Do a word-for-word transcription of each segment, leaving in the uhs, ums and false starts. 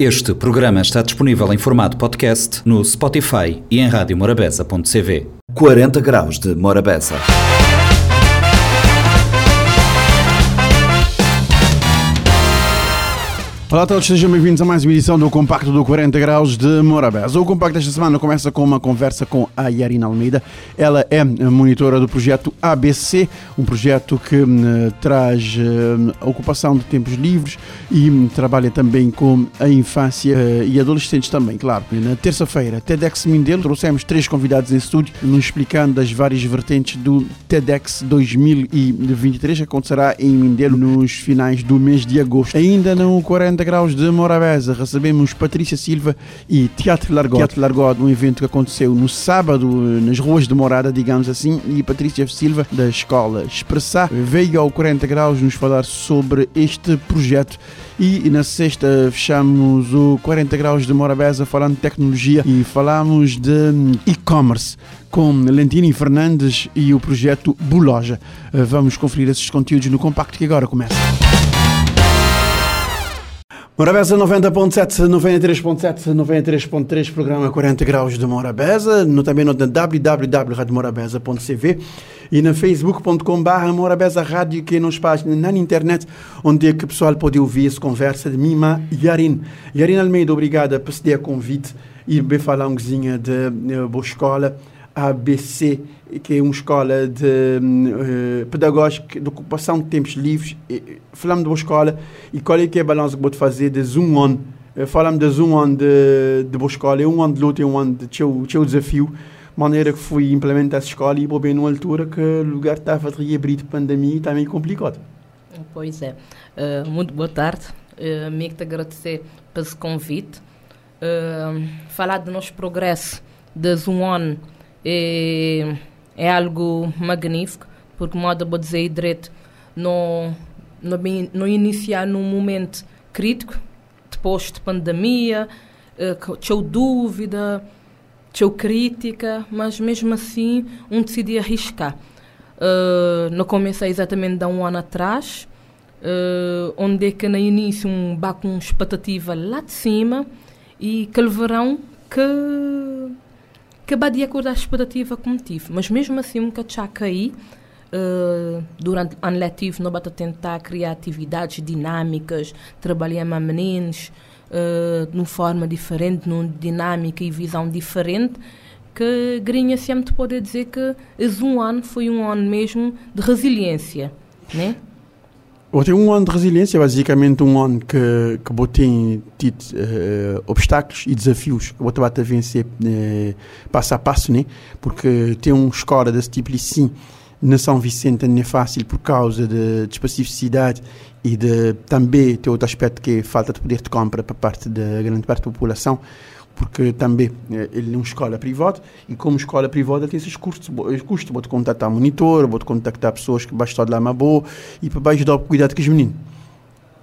Este programa está disponível em formato podcast no Spotify e em rádio morabeza ponto c v. quarenta graus de Morabeza. Olá a todos, sejam bem-vindos a mais uma edição do Compacto do quarenta Graus de Morabeza. O Compacto desta semana começa com uma conversa com a Yarina Almeida. Ela é monitora do projeto A B C, um projeto que uh, traz uh, ocupação de tempos livres e um, trabalha também com a infância uh, e adolescentes também, claro. Na terça-feira, TEDx Mindelo, trouxemos três convidados em estúdio, nos explicando as várias vertentes do TEDx dois mil e vinte e três, que acontecerá em Mindelo nos finais do mês de agosto. Ainda não quarenta graus de Morabeza, recebemos Patrícia Silva e Teatro Largod. Teatro Largod, um evento que aconteceu no sábado nas ruas de Morada, digamos assim, e Patrícia Silva, da escola Expressar, veio ao quarenta graus nos falar sobre este projeto. E na sexta fechamos o quarenta graus de Morabeza falando de tecnologia e falamos de e-commerce com Lentini Fernandes e o projeto Boloja. Vamos conferir esses conteúdos no Compacto que agora começa. Morabeza noventa ponto sete, noventa e três ponto sete, noventa e três ponto três, programa quarenta graus de Morabeza, no, também no, na w w w ponto morabeza ponto c v e na facebook ponto com barra Morabeza Rádio, que é nos página na internet, onde é que o pessoal pode ouvir essa conversa de Mima Yarin. Yarin Almeida, obrigada por ceder a convite e bem falar um cozinha de uh, boa escola A B C, que é uma escola de uh, pedagógica de ocupação de tempos livres. Falamos de uma escola e qual é que é a balança que vou fazer de zoom on. Falamos de zoom on de, de boa escola, é um ano de luta, é um ano de teu, teu desafio, maneira que fui implementar essa escola e vou bem numa altura que o lugar estava reabrir de pandemia e está meio complicado. Pois é. Uh, muito boa tarde. Uh, me que agradecer pelo convite. Uh, falar do nosso progresso de zoom on É, é algo magnífico, porque moda, vou dizer direito, não, não, não iniciar num momento crítico, depois de pandemia, eh, tinha dúvida, tinha crítica, mas mesmo assim, um decidi arriscar. Uh, não comecei exatamente há um ano atrás, uh, onde é que no início um ba com expectativa lá de cima e aquele verão que... acabei de acordar a expectativa que tive, mas mesmo assim nunca já caí. Uh, durante o ano letivo, nós vamos tentar criar atividades dinâmicas, trabalhar com meninos uh, de uma forma diferente, numa dinâmica e visão diferente, que grinha sempre pode dizer que esse um ano foi um ano mesmo de resiliência, né? Tem um ano de resiliência, basicamente um ano que, que botei tido uh, obstáculos e desafios que botei a vencer uh, passo a passo, né? Porque tem uma escola desse tipo assim na São Vicente não é fácil por causa de, de especificidade e de, também tem outro aspecto que é falta de poder de compra para parte da grande parte da população, porque também ele é uma escola privada e como escola privada tem esses custos, custos vou-te contactar monitor, vou-te contactar pessoas que bastam de lá uma boa e para ajudar o cuidado com os meninos. De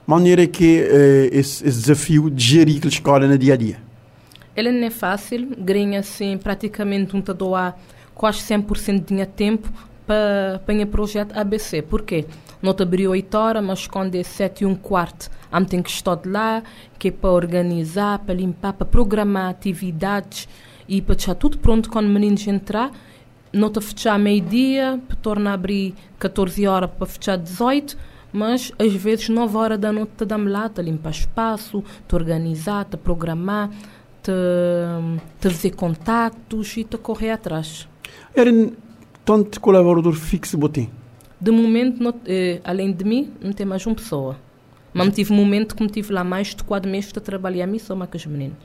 maneira que eh, esse, esse desafio de gerir a escola no dia-a-dia? Ele não é fácil, ganha assim praticamente um tadoá quase cem por cento de dinheiro tempo para o projeto A B C. Porquê? Não te abriu oito horas, mas quando é sete e um quarto, a gente tem que estar de lá, que é para organizar, para limpar, para programar atividades e para deixar tudo pronto quando os meninos entrar. Não te fechar meio-dia, para tornar a abrir catorze horas para fechar dezoito, mas às vezes nove horas da noite te damos lá, te limpar espaço, te organizar, te programar, te, te fazer contactos e te correr atrás. Era tanto colaborador fixo botim? De momento, não, eh, além de mim, não tem mais uma pessoa. Mas tive um momento que me tive lá mais de quatro meses a trabalhar a mim, só com os meninos.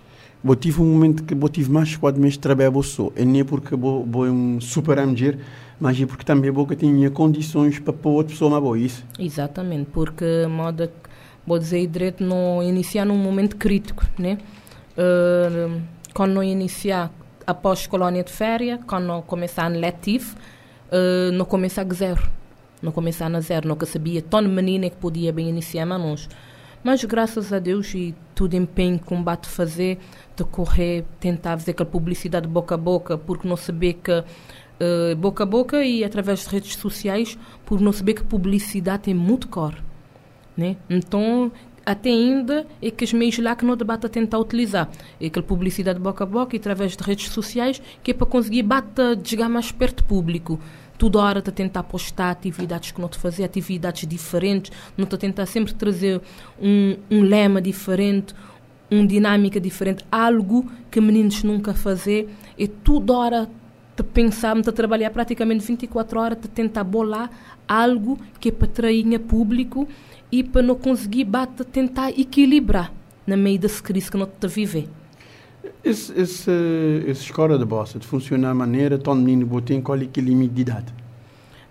Eu tive um momento que eu tive mais de quatro meses a trabalhar só. E não é porque eu sou um super amigir, mas é porque também eu tinha condições para pôr outra pessoa mais boa, isso? Exatamente, porque moda, vou dizer direito, não iniciar num momento crítico, né? Uh, quando não iniciar após a colónia de férias, quando não começar no letivo, uh, não começar a zero. Não começar na zero, nunca sabia tão menina que podia bem iniciar manos. Mas graças a Deus e todo empenho que um bate fazer, de correr, tentar fazer aquela publicidade boca a boca, porque não saber que uh, boca a boca e através de redes sociais, porque não saber que publicidade tem muito cor, né? Então até ainda é que os meios lá que não debate a tentar utilizar. É aquela publicidade boca a boca e através de redes sociais, que é para conseguir bater, chegar mais perto do público. Toda hora está a tentar postar atividades que não te fazia, atividades diferentes, não está a tentar sempre trazer um, um lema diferente, uma dinâmica diferente, algo que meninos nunca fazem. E toda hora te pensar, te trabalhar praticamente vinte e quatro horas, te tentar bolar algo que é para atrair público e para não conseguir bater, tentar equilibrar na meio dessa crise que não te vive. Esse, esse, essa escola de bossa de funciona de maneira tão menino botem qual é que limite de idade?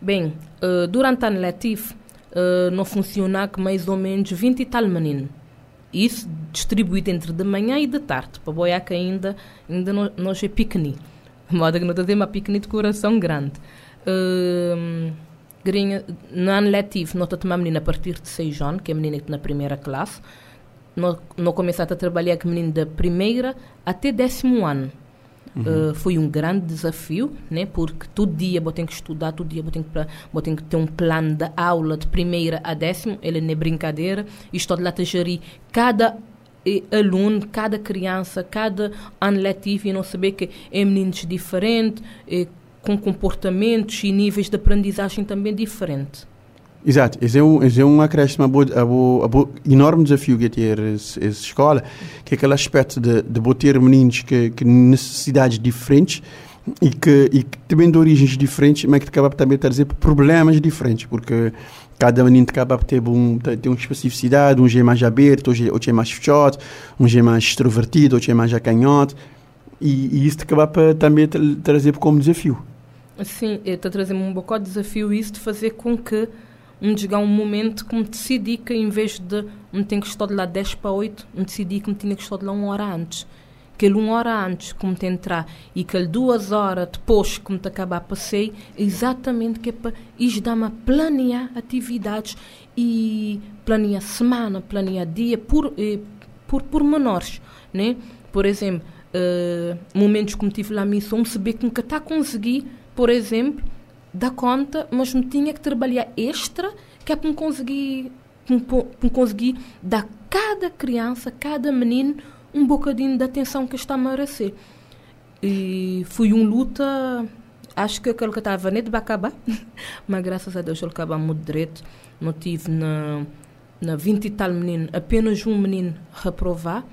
Bem, uh, durante o ano letivo uh, não funciona que mais ou menos vinte e tal menino. Isso distribuído entre de manhã e de tarde, para boiar que ainda, ainda não, nós é pequenininho. A moda que não está a dizer, mas pequenininho de coração grande. Uh, no ano letivo nós estamos a menina a partir de seis anos, que é a menina que está na primeira classe. Nós começamos a trabalhar com meninos da primeira até décimo ano. Uhum. Uh, foi um grande desafio, né? Porque todo dia eu tenho que estudar, todo dia eu tenho que, eu tenho que ter um plano de aula de primeira a décimo, ele não é brincadeira. E estou de lá a gerir cada aluno, cada criança, cada ano letivo, e não saber que é meninos diferentes, é, com comportamentos e níveis de aprendizagem também diferentes. Exato, esse é um, esse é um acréscimo, um enorme desafio que é ter essa escola, que é aquele aspecto de, de botar meninos que, que necessidades diferentes e que, e que também de origens diferentes, mas que acaba também a trazer problemas diferentes, porque cada menino acaba por ter um, ter uma especificidade, um é mais aberto, outro é mais fechado, um é mais extrovertido, outro é mais acanhado, e, e isso acaba por também tra- trazer como desafio. Sim, está trazendo um bocado de desafio isso de fazer com que um chegar um momento que me decidi que em vez de me ter que estar de lá dez para oito, me decidi que me tinha que estar de lá uma hora antes. Que ele uma hora antes que me te entrar e que ele duas horas depois que me te acabar passei, exatamente que é para isso dar-me a planear atividades e planear semana, planear dia, por, eh, por, por menores, né? Por exemplo, uh, momentos que me tive lá a missão, saber que nunca está a conseguir, por exemplo, da conta, mas me tinha que trabalhar extra, que é para me conseguir, para me conseguir dar cada criança, cada menino um bocadinho de atenção que está a merecer. E foi uma luta, acho que aquilo que estava nem de acabar, mas graças a Deus ele acabou muito direito. Não tive na, na vinte e tal menino, apenas um menino reprovar.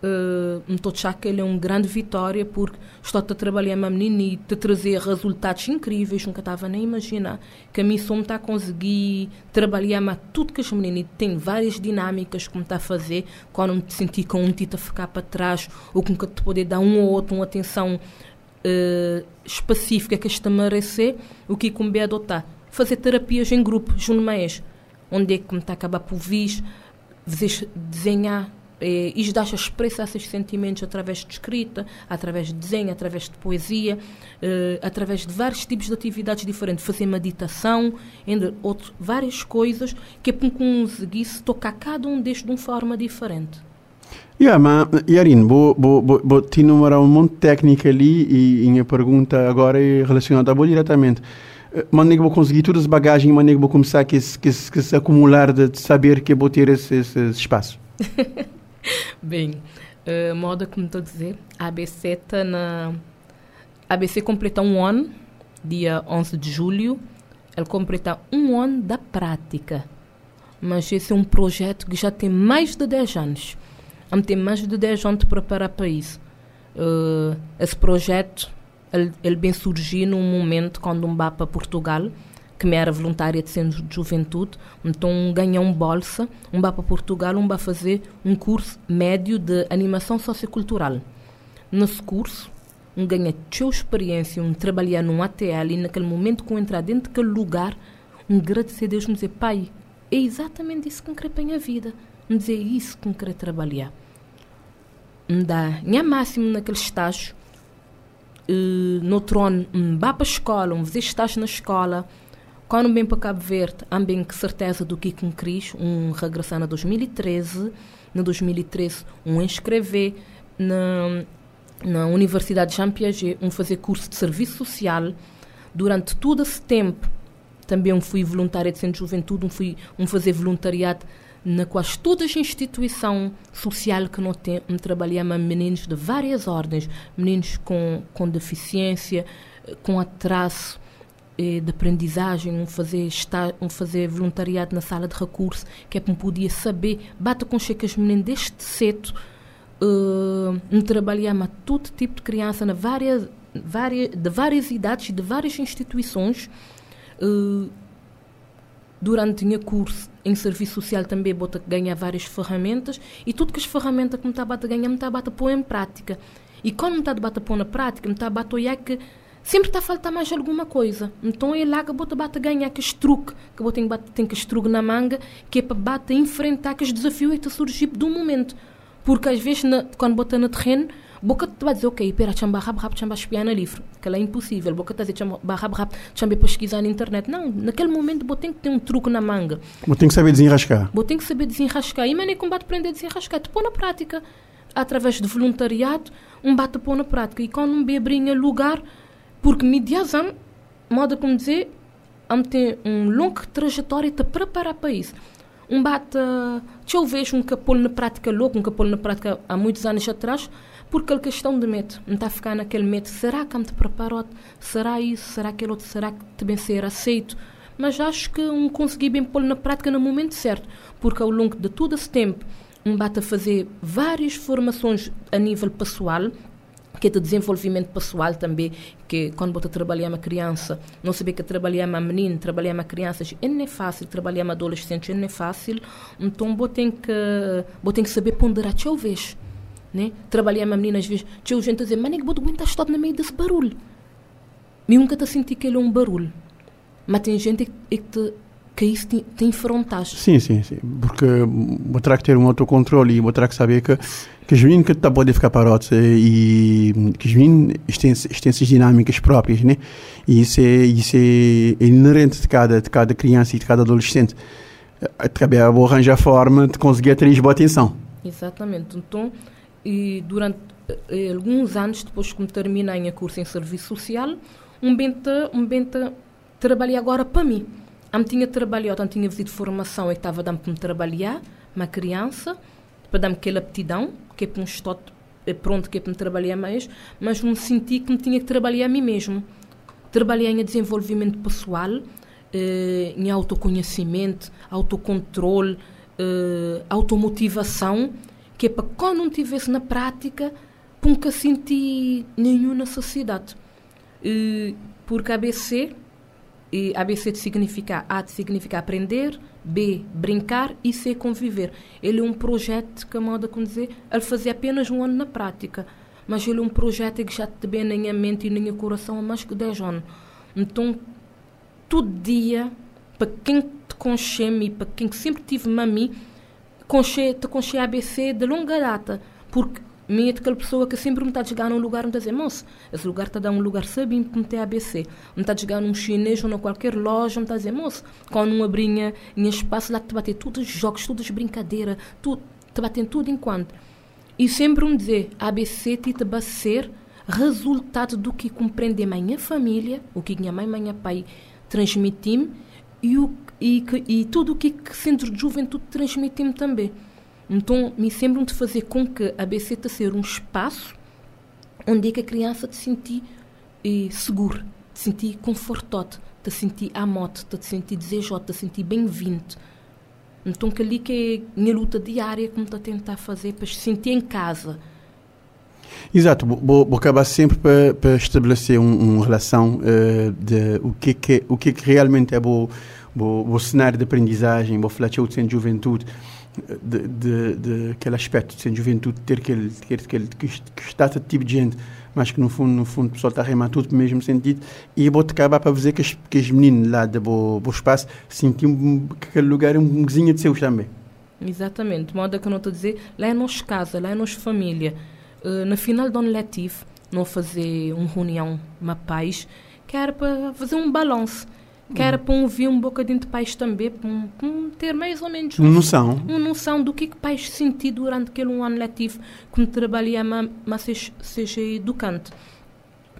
Uh, me estou a achar que ele é uma grande vitória, porque estou a trabalhar com a menina e te trazer resultados incríveis, nunca estava nem a imaginar que a minha som está a conseguir trabalhar com tudo que as meninas têm, várias dinâmicas que me está a fazer quando me senti com um tito a ficar para trás ou com que te poder dar um ou outro uma atenção uh, específica que está a merecer. O que me é adotar? Fazer terapias em grupo, junto mais onde é que me está a acabar por vir desenhar. É, isso dá-se a expressar esses sentimentos através de escrita, através de desenho, através de poesia, eh, através de vários tipos de atividades diferentes, fazer meditação, entre outras várias coisas, que é para conseguir-se tocar cada um destes de uma forma diferente. Yeah, mas, Yarina, vou, vou, vou, vou te enumerar um monte de técnica ali e, e minha pergunta agora é relacionada a vou diretamente. Mas eu vou conseguir todas as bagagens, mas eu vou começar a se acumular de, de saber que eu vou ter esse, esse espaço. Bem, uh, moda como estou a dizer, a ABC está na... A ABC completa um ano, dia onze de julho. Ela completa um ano da prática. Mas esse é um projeto que já tem mais de dez anos. Ele tem mais de dez anos de preparar para isso. Uh, esse projeto, ele, ele bem surgiu num momento quando um vá para Portugal, que me era voluntária de centro de juventude, então ganhei um bolsa, um vá para Portugal, um vá fazer um curso médio de animação sociocultural. Nesse curso, um ganha teu experiência, um trabalhar num A T L, e naquele momento que eu entrar dentro daquele lugar, um agradecer a Deus, me dizer, pai, é exatamente isso que eu quero para a minha vida, me dizer, é isso que eu quero trabalhar. Me dá minha máxima naquele estágio, uh, no trono, um vá para a escola, um fazer estágio na escola. Quando bem para Cabo Verde, há bem certeza do que com Cris, um regressar na dois mil e treze, na dois mil e treze um inscrever na, na Universidade de Jean Piaget, um fazer curso de serviço social. Durante todo esse tempo, também um fui voluntária de centro de juventude, um fui um fazer voluntariado na quase todas as instituições sociais que nós trabalhamos, meninos de várias ordens, meninos com, com deficiência, com atraso eh, de aprendizagem, um fazer, estar, um fazer voluntariado na sala de recurso, que é para me podia saber, bate com os meninos desde cedo, uh, me trabalhamos a todo tipo de criança, na várias, várias, de várias idades, de várias instituições, uh, durante o meu curso em serviço social também vou ganhar várias ferramentas e tudo que as ferramentas que me está a ganhar me está a pôr em prática. E quando me está a pôr na prática, me está a olhar que sempre está a faltar mais alguma coisa. Então é lá que vou a ganhar que truque, que eu tenho que estruque na manga, que é para enfrentar que os desafios que surgem do momento. Porque às vezes, na, quando bota no terreno, boca te vai dizer, ok, pera, chamba rap rap, chamba espiar na livro, que é impossível, boca te vai dizer, chamba rap rap, chamba pesquisar na internet. Não, naquele momento, boa tem que ter um truque na manga. Boa tem que saber desenrascar. Boa tem que saber desenrascar. E mané, como bate aprender a desenrascar, te põe na prática. Através de voluntariado, um bate põe na prática. E quando um bebrinha lugar, porque mediazam, modo como dizer, am tem um longo trajetória te preparar para isso. Um bate, eu vejo um capô na prática louco, um capô na prática há muitos anos atrás, porque a questão de medo, não está a ficar naquele medo, será que eu me preparo, será isso, será aquele outro, será que também será aceito, mas acho que não consegui bem pôr na prática no momento certo, porque ao longo de todo esse tempo, me bate a fazer várias formações a nível pessoal, que é de desenvolvimento pessoal também, que quando eu trabalhar uma criança, não sabia que trabalhar uma menina, trabalhar uma criança, não é fácil, trabalhar uma adolescente não é fácil, então eu tenho que, eu tenho que saber ponderar, eu vejo. Né? Trabalhei uma menina às vezes, tinha gente a dizer, mas nem que vou aguentar todo no meio desse barulho. Eu nunca te senti que ele é um barulho. Mas tem gente que, te, que isso te, te enfrontas. Sim, sim, sim. Porque vou ter que ter um autocontrole e vou ter que saber que que os meninos que tá podem ficar parotes e que os meninos têm essas dinâmicas próprias, né? E isso é, isso é inerente de cada, de cada criança e de cada adolescente. Acabei a arranjar forma de conseguir atrair boa atenção. Exatamente. Então, e durante eh, alguns anos, depois que me terminei a curso em serviço social, um benta, um benta trabalhei agora para mim. Eu tinha trabalhado, eu tinha visito de formação e estava dando para me trabalhar, uma criança, para dar-me aquela aptidão, que é para um estudo pronto, que é para me trabalhar mais, mas me senti que me tinha que trabalhar a mim mesmo. Trabalhei em desenvolvimento pessoal, eh, em autoconhecimento, autocontrole, eh, automotivação, que é para quando não estivesse na prática, nunca senti nenhuma necessidade. E, porque A B C, e A B C de significa, A de significa aprender, B, brincar e C, conviver. Ele é um projeto que a moda como dizer, ele fazia apenas um ano na prática, mas ele é um projeto que já tem na minha mente e no meu coração há mais que dez anos. Então, todo dia, para quem te conhece-me e para quem sempre tive mami, Conche, te conche A B C de longa data, porque minha é aquela pessoa que sempre me está a chegar num lugar e me está a dizer, moço, esse lugar está a dar um lugar sabinho para me ter A B C. Me está a chegar num chinês ou em qualquer loja, me está a dizer, moço, quando não abri minha, minha espaço, lá te bater todos os jogos, todas as brincadeiras, tudo, te batem tudo enquanto. E sempre me dizer, A B C te vai ser resultado do que compreende a minha família, o que minha mãe e minha pai transmitem e o E, que, e tudo o que o Centro de Juventude transmite-me também. Então, me sembram de fazer com que a B C te seja um espaço onde é que a criança te sentir eh, segura, te sentir confortável, te sentir amado, te sentir desejado, te sentir bem-vindo. Então, que ali que é a minha luta diária que me está a tentar fazer para se sentir em casa. Exato, vou acabar sempre para, para estabelecer uma um relação uh, de o que, que, o que, que realmente é bom. O cenário de aprendizagem, vou falar de sem juventude, de, de, de aquele aspecto de sem juventude, ter aquele, ter aquele que, que está todo tipo de gente, mas que no fundo, no fundo, o pessoal está a remar tudo no mesmo sentido, e vou acabar para dizer que as, que as meninas lá do bo, bo espaço sentiam que aquele lugar é um cozinha de seus também. Exatamente, de modo que eu não estou a dizer, lá é nossa casa, lá é nossa família. Uh, no final do ano letivo, não fazer uma reunião, uma paz, que era para fazer um balanço. Que era para ouvir um bocadinho de pais também, para, um, para um ter mais ou menos uma noção, um noção do que que pais senti durante aquele um ano letivo, quando trabalhei a seja educante.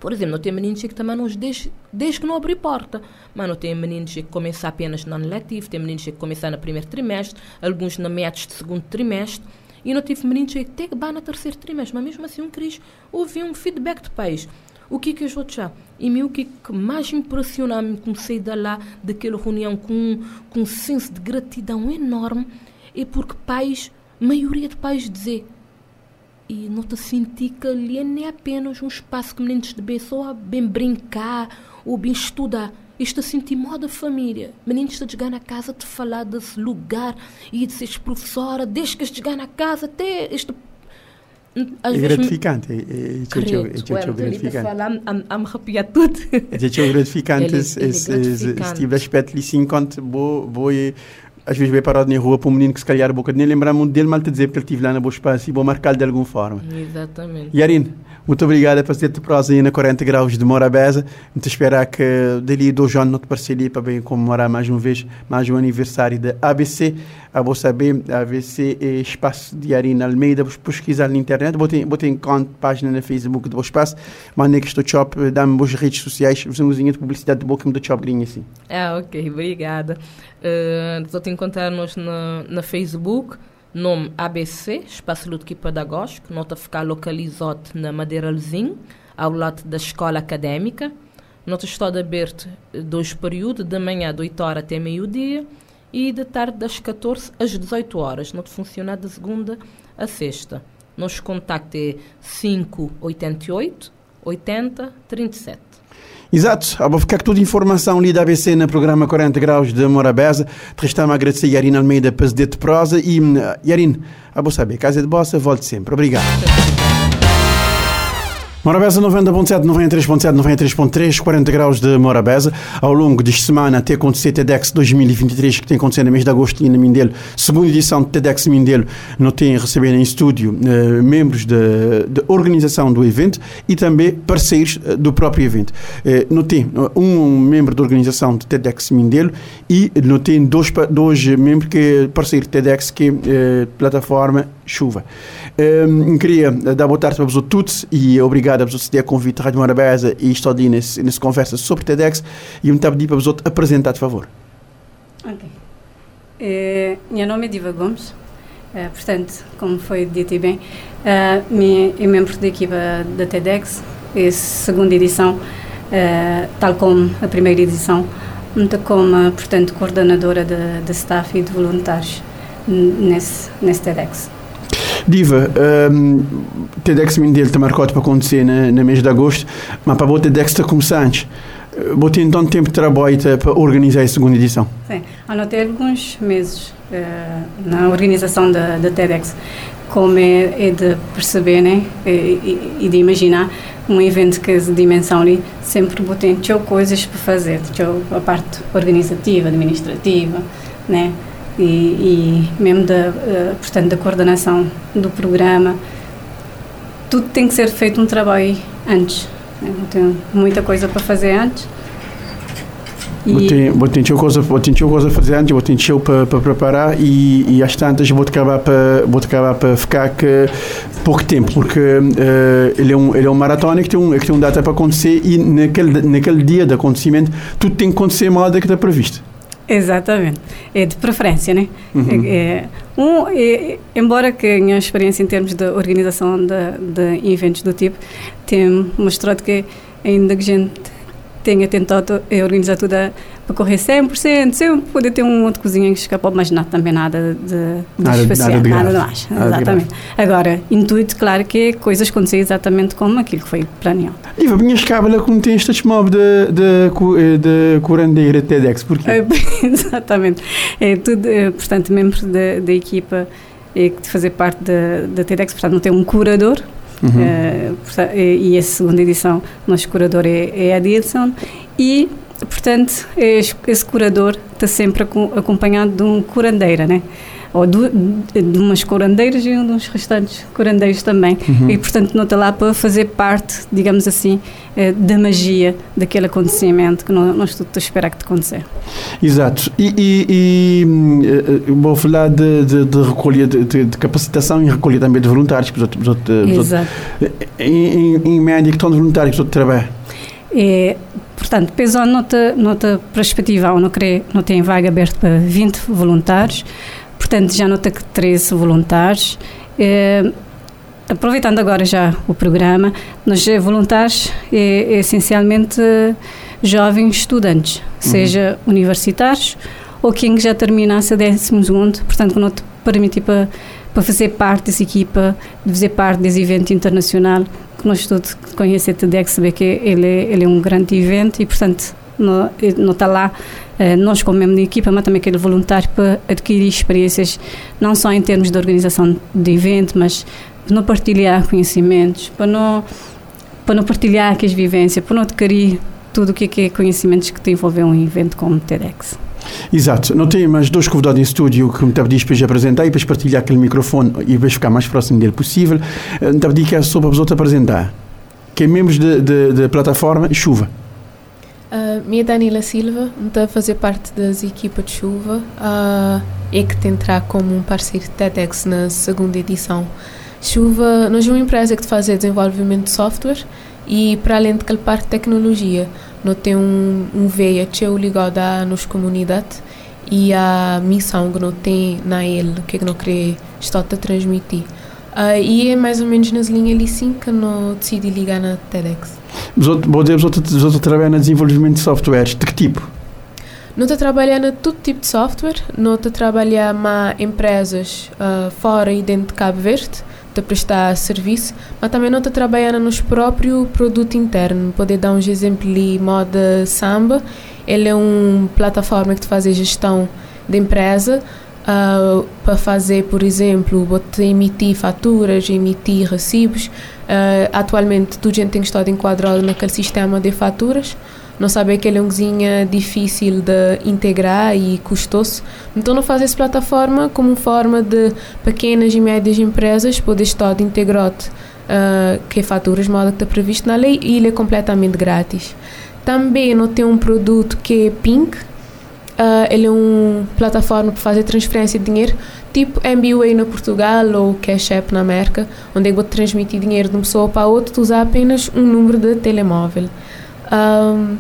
Por exemplo, não tem meninos que também nos deixam, desde que não abrir porta. Mas não tem meninos que começam apenas no ano letivo, tem meninos que começam no primeiro trimestre, alguns na meados de segundo trimestre. E não tive meninos que até que vá no terceiro trimestre, mas mesmo assim um queris ouvir um feedback do país. O que que eu já? E mim, o que que mais impressionou-me, comecei de lá, daquela reunião com, com um senso de gratidão enorme, é porque pais, a maioria de pais dizem, e não te senti que ali nem é apenas um espaço que meninos devem só bem brincar ou bem estudar. Isto a sentir moda família. Meninos estão a chegar na casa de falar desse lugar e de seres professora, desde que chegar na casa até este. Às é gratificante. É gratificante. A me arrepiar tudo. É gratificante esse tipo de aspecto. E sim, quando vou. Às vezes bem parado na rua para um menino que se calhar a boca nem lembrar-me dele, mal te dizer porque ele estive lá na boa espaço e vou marcar-lhe de alguma forma. Exatamente. Yarina, muito obrigada por ter-te prosa aí na quarenta graus de Morabeza. Muito esperar que dali dois anos não te parceria para bem comemorar mais uma vez mais um aniversário da A B C. Ah, vou saber, A B C é espaço de Yarina Almeida, vou pesquisar na internet, vou ter, vou ter encontro página na Facebook do Boa Espaço, mandei que estou shop, dá-me boas redes sociais, vizinhozinha de publicidade de boca me do shop grinho assim. Ah, ok, obrigada. Uh, só tenho encontrar-nos na, na Facebook, nome A B C, Espaço Lúdico e Pedagógico, nota ficar localizado na Madeiralzinho, ao lado da Escola Académica. Nota está aberto dois períodos, de manhã de oito horas até meio-dia e de tarde das catorze às dezoito horas. Nota funciona de segunda a sexta. Nosso contacto é cinco oito oito, oito zero, três sete. Exato, ah, vou ficar com toda a informação ali da A B C no programa quarenta graus de Morabeza. Te restamos a agradecer a Yarina Almeida para de prosa e uh, Yarina, a vou saber, casa de bossa, volte sempre. Obrigado. Morabeza noventa ponto sete, noventa e três ponto sete, noventa e três ponto três, quarenta graus de Morabeza. Ao longo desta semana até acontecer TEDx dois mil e vinte e três, que tem acontecido no mês de agosto em Mindelo, segunda edição do TEDx Mindelo, nós temos recebido em estúdio uh, membros da organização do evento e também parceiros uh, do próprio evento. Uh, nós temos um, um membro da organização do TEDx Mindelo e nós temos dois, dois membros que parceiros do TEDx, que é uh, plataforma Chuva. Um, queria dar boa tarde para vocês todos e obrigado a você ter convite à Rádio Morabeza e estar ali nesse, nessa conversa sobre TEDx e me pedir para você apresentar, por favor. Ok. É, meu nome é Diva Gomes, é, portanto, como foi dito bem, é, é membro da equipa da TEDx, é a segunda edição, é, tal como a primeira edição, muito como, portanto, coordenadora de, de staff e de voluntários nesse, nesse TEDx. Diva, um, TEDx Mindelo está marcado para acontecer na, na mês de agosto, mas para o TEDx está começando. Vou ter então tempo de trabalho para organizar a segunda edição? Sim, anotei alguns meses uh, na organização da, da TEDx, como é, é de perceber, né, e, e de imaginar um evento que é de dimensão ali, sempre vou ter coisas para fazer, a parte organizativa, administrativa, né? E, e mesmo da, portanto, da coordenação do programa, tudo tem que ser feito um trabalho antes, né? Tenho muita coisa para fazer antes. E vou ter coisa para fazer antes, vou ter para pa preparar e, e às tantas vou-te acabar para pa ficar que pouco tempo, porque uh, ele, é um, ele é um maratona que tem um, que tem um data para acontecer e naquele, naquele dia de acontecimento tudo tem que acontecer mal da que está previsto. Exatamente, é de preferência, né? Uhum. É, um, é, embora que a minha experiência em termos de organização de, de eventos do tipo tenha mostrado que ainda que a gente tenha tentado organizar tudo para correr cem por cento, sempre poder ter um outro cozinha que escapou, mas não, também nada de, de especial, nada de, nada de mais, nada exatamente. De agora, intuito, claro que coisas acontecem exatamente como aquilo que foi planeado. E a minha escábula como tem este mob de, de, de curandeira TEDx, porquê? É, exatamente, é tudo, é, portanto, membro da, da equipa é, de fazer parte da TEDx, portanto, não tem um curador. Uhum. Uh, portanto, e a segunda edição, o nosso curador é, é Adilson e, portanto, esse, esse curador está sempre acompanhado de um curandeira, né? ou do, de umas curandeiras e um dos restantes curandeiros também. Uhum. E, portanto, não está lá para fazer parte, digamos assim, da magia daquele acontecimento que nós todos esperamos que te aconteça. Exato. E, e, e vou falar de, de, de recolha, de, de capacitação e recolha também de voluntários. Portanto, portanto, Exato. Portanto, em, em, em média, que estão de voluntários para o trabalho? É, portanto, pessoal, nota, nota perspectiva, ou não, creio, não tem vaga aberta para vinte voluntários, portanto, já nota que treze voluntários. É, aproveitando agora já o programa, nós voluntários é, é essencialmente jovens estudantes, uhum. seja universitários ou quem já terminasse a décimo segundo, portanto, que não te permite para, para fazer parte dessa equipa, de fazer parte desse evento internacional, que nós todos conhecemos a TEDx, saber que ele, ele é um grande evento e, portanto, não, não está lá eh, nós como membro da equipa, mas também aquele voluntário para adquirir experiências, não só em termos de organização de evento, mas para não partilhar conhecimentos, para não, para não partilhar aquelas vivências, para não adquirir tudo o que é conhecimentos que te envolvem um evento como o TEDx. Exato, não tenho mais dois convidados em estúdio que me pedi para apresentar e para partilhar aquele microfone e para ficar mais próximo dele possível. Me pedi que é só para a pessoa te apresentar, que é membros da plataforma Chuva. Uh, minha Daniela Silva, está a fazer parte das equipas de Chuva uh, e que te entrar como um parceiro de TEDx na segunda edição. Chuva, nós é uma empresa que faz desenvolvimento de software e para além daquela parte de tecnologia. Nós temos um, um veia que é ligado à nossa comunidade e à missão que nós temos na ele, que nós queremos estar a transmitir. Uh, e é mais ou menos nas linhas ali sim que nós decidimos ligar na TEDx. Bom dia, você trabalha no desenvolvimento de softwares, de que tipo? Nós trabalhamos em todo tipo de software, nós trabalhamos em empresas uh, fora e dentro de Cabo Verde, para prestar serviço, mas também nós trabalhamos nos próprios produtos internos. Poder dar um exemplo de moda Samba, ele é uma plataforma que faz a gestão da empresa, uh, para fazer, por exemplo, emitir faturas, emitir recibos. Uh, atualmente, toda a gente tem estado enquadrado naquele sistema de faturas. Não sabe que ele é um cozinha difícil de integrar e custoso. Então, não faz essa plataforma como forma de pequenas e médias empresas poder estar integrado uh, que faturas, modo que está previsto na lei, e ele é completamente grátis. Também não tem um produto que é Plink. Uh, ele é uma plataforma para fazer transferência de dinheiro, tipo M B Way no Portugal ou Cash App na América, onde eu vou transmitir dinheiro de uma pessoa para outra, usar apenas um número de telemóvel. Um,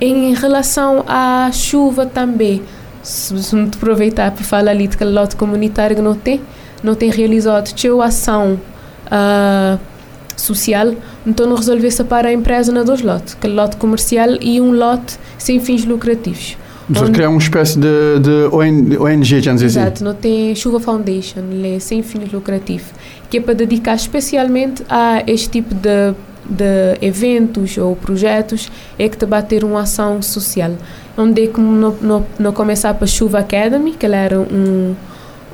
em relação à Chuva também, se, se me aproveitar para falar ali de que lote comunitário que não tem, não tem realizado a ação uh, social, então não resolveu separar a empresa na dois lotes, que lote comercial e um lote sem fins lucrativos. Você criar uma espécie de, de O N G, já não sei. Exato, assim. Não tem Chuva Foundation, é sem fins lucrativos, que é para dedicar especialmente a este tipo de de eventos ou projetos, é que te bater uma ação social, onde é que no, no, no começar para a Chuva Academy, que ela era um,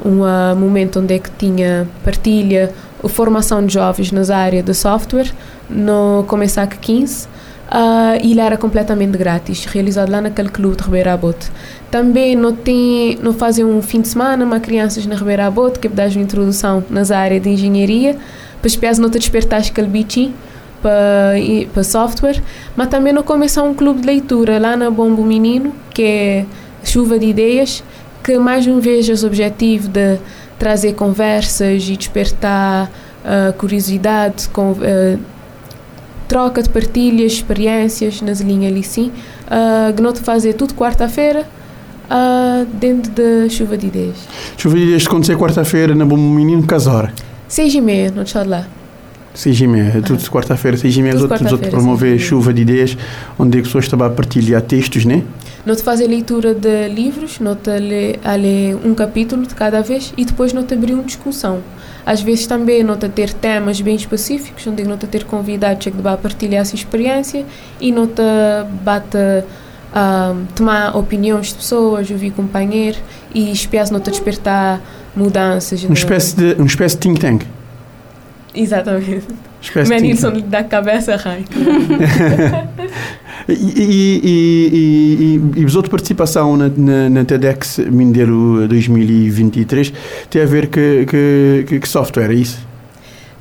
um uh, momento onde é que tinha partilha, formação de jovens nas áreas de software, no começar com quinze, uh, e ela era completamente grátis, realizado lá naquele clube de Ribeira Bote. Também não, tem, não fazem um fim de semana, mas crianças na Ribeira Bote, que dá uma introdução nas áreas de engenharia, para as pessoas não te despertar aquele bichinho, para, para software, mas também não começou um clube de leitura lá na Bombo Menino, que é Chuva de Ideias, que mais uma vez é o objetivo de trazer conversas e despertar uh, curiosidade, com, uh, troca de partilhas, experiências nas linhas ali sim, uh, que não te fazer tudo quarta-feira, uh, dentro da de Chuva de Ideias. Chuva de Ideias acontecer quarta-feira na Bombo Menino, que hora? Seis e meia, não te lá. seis e meia, ah. Tudo quarta-feira, seis e meia, nós outros promover Chuva de Ideias, onde as pessoas estavam a partilhar textos, né? Nós fazemos a leitura de livros, nós a ler um capítulo de cada vez e depois nós abrimos uma discussão. Às vezes também nós ter temas bem específicos, onde nós ter convidados que vão partilhar essa experiência e nós bate a uh, tomar opiniões de pessoas, ouvir companheiros e espécie de nós despertar mudanças. Uma espécie de, uma espécie de think tank. Exatamente. O Menilson dá cabeça a raio. E, e, e, e, e a outra participação na, na, na TEDx Mindelo dois mil e vinte e três tem a ver que, que, que, que software, é isso?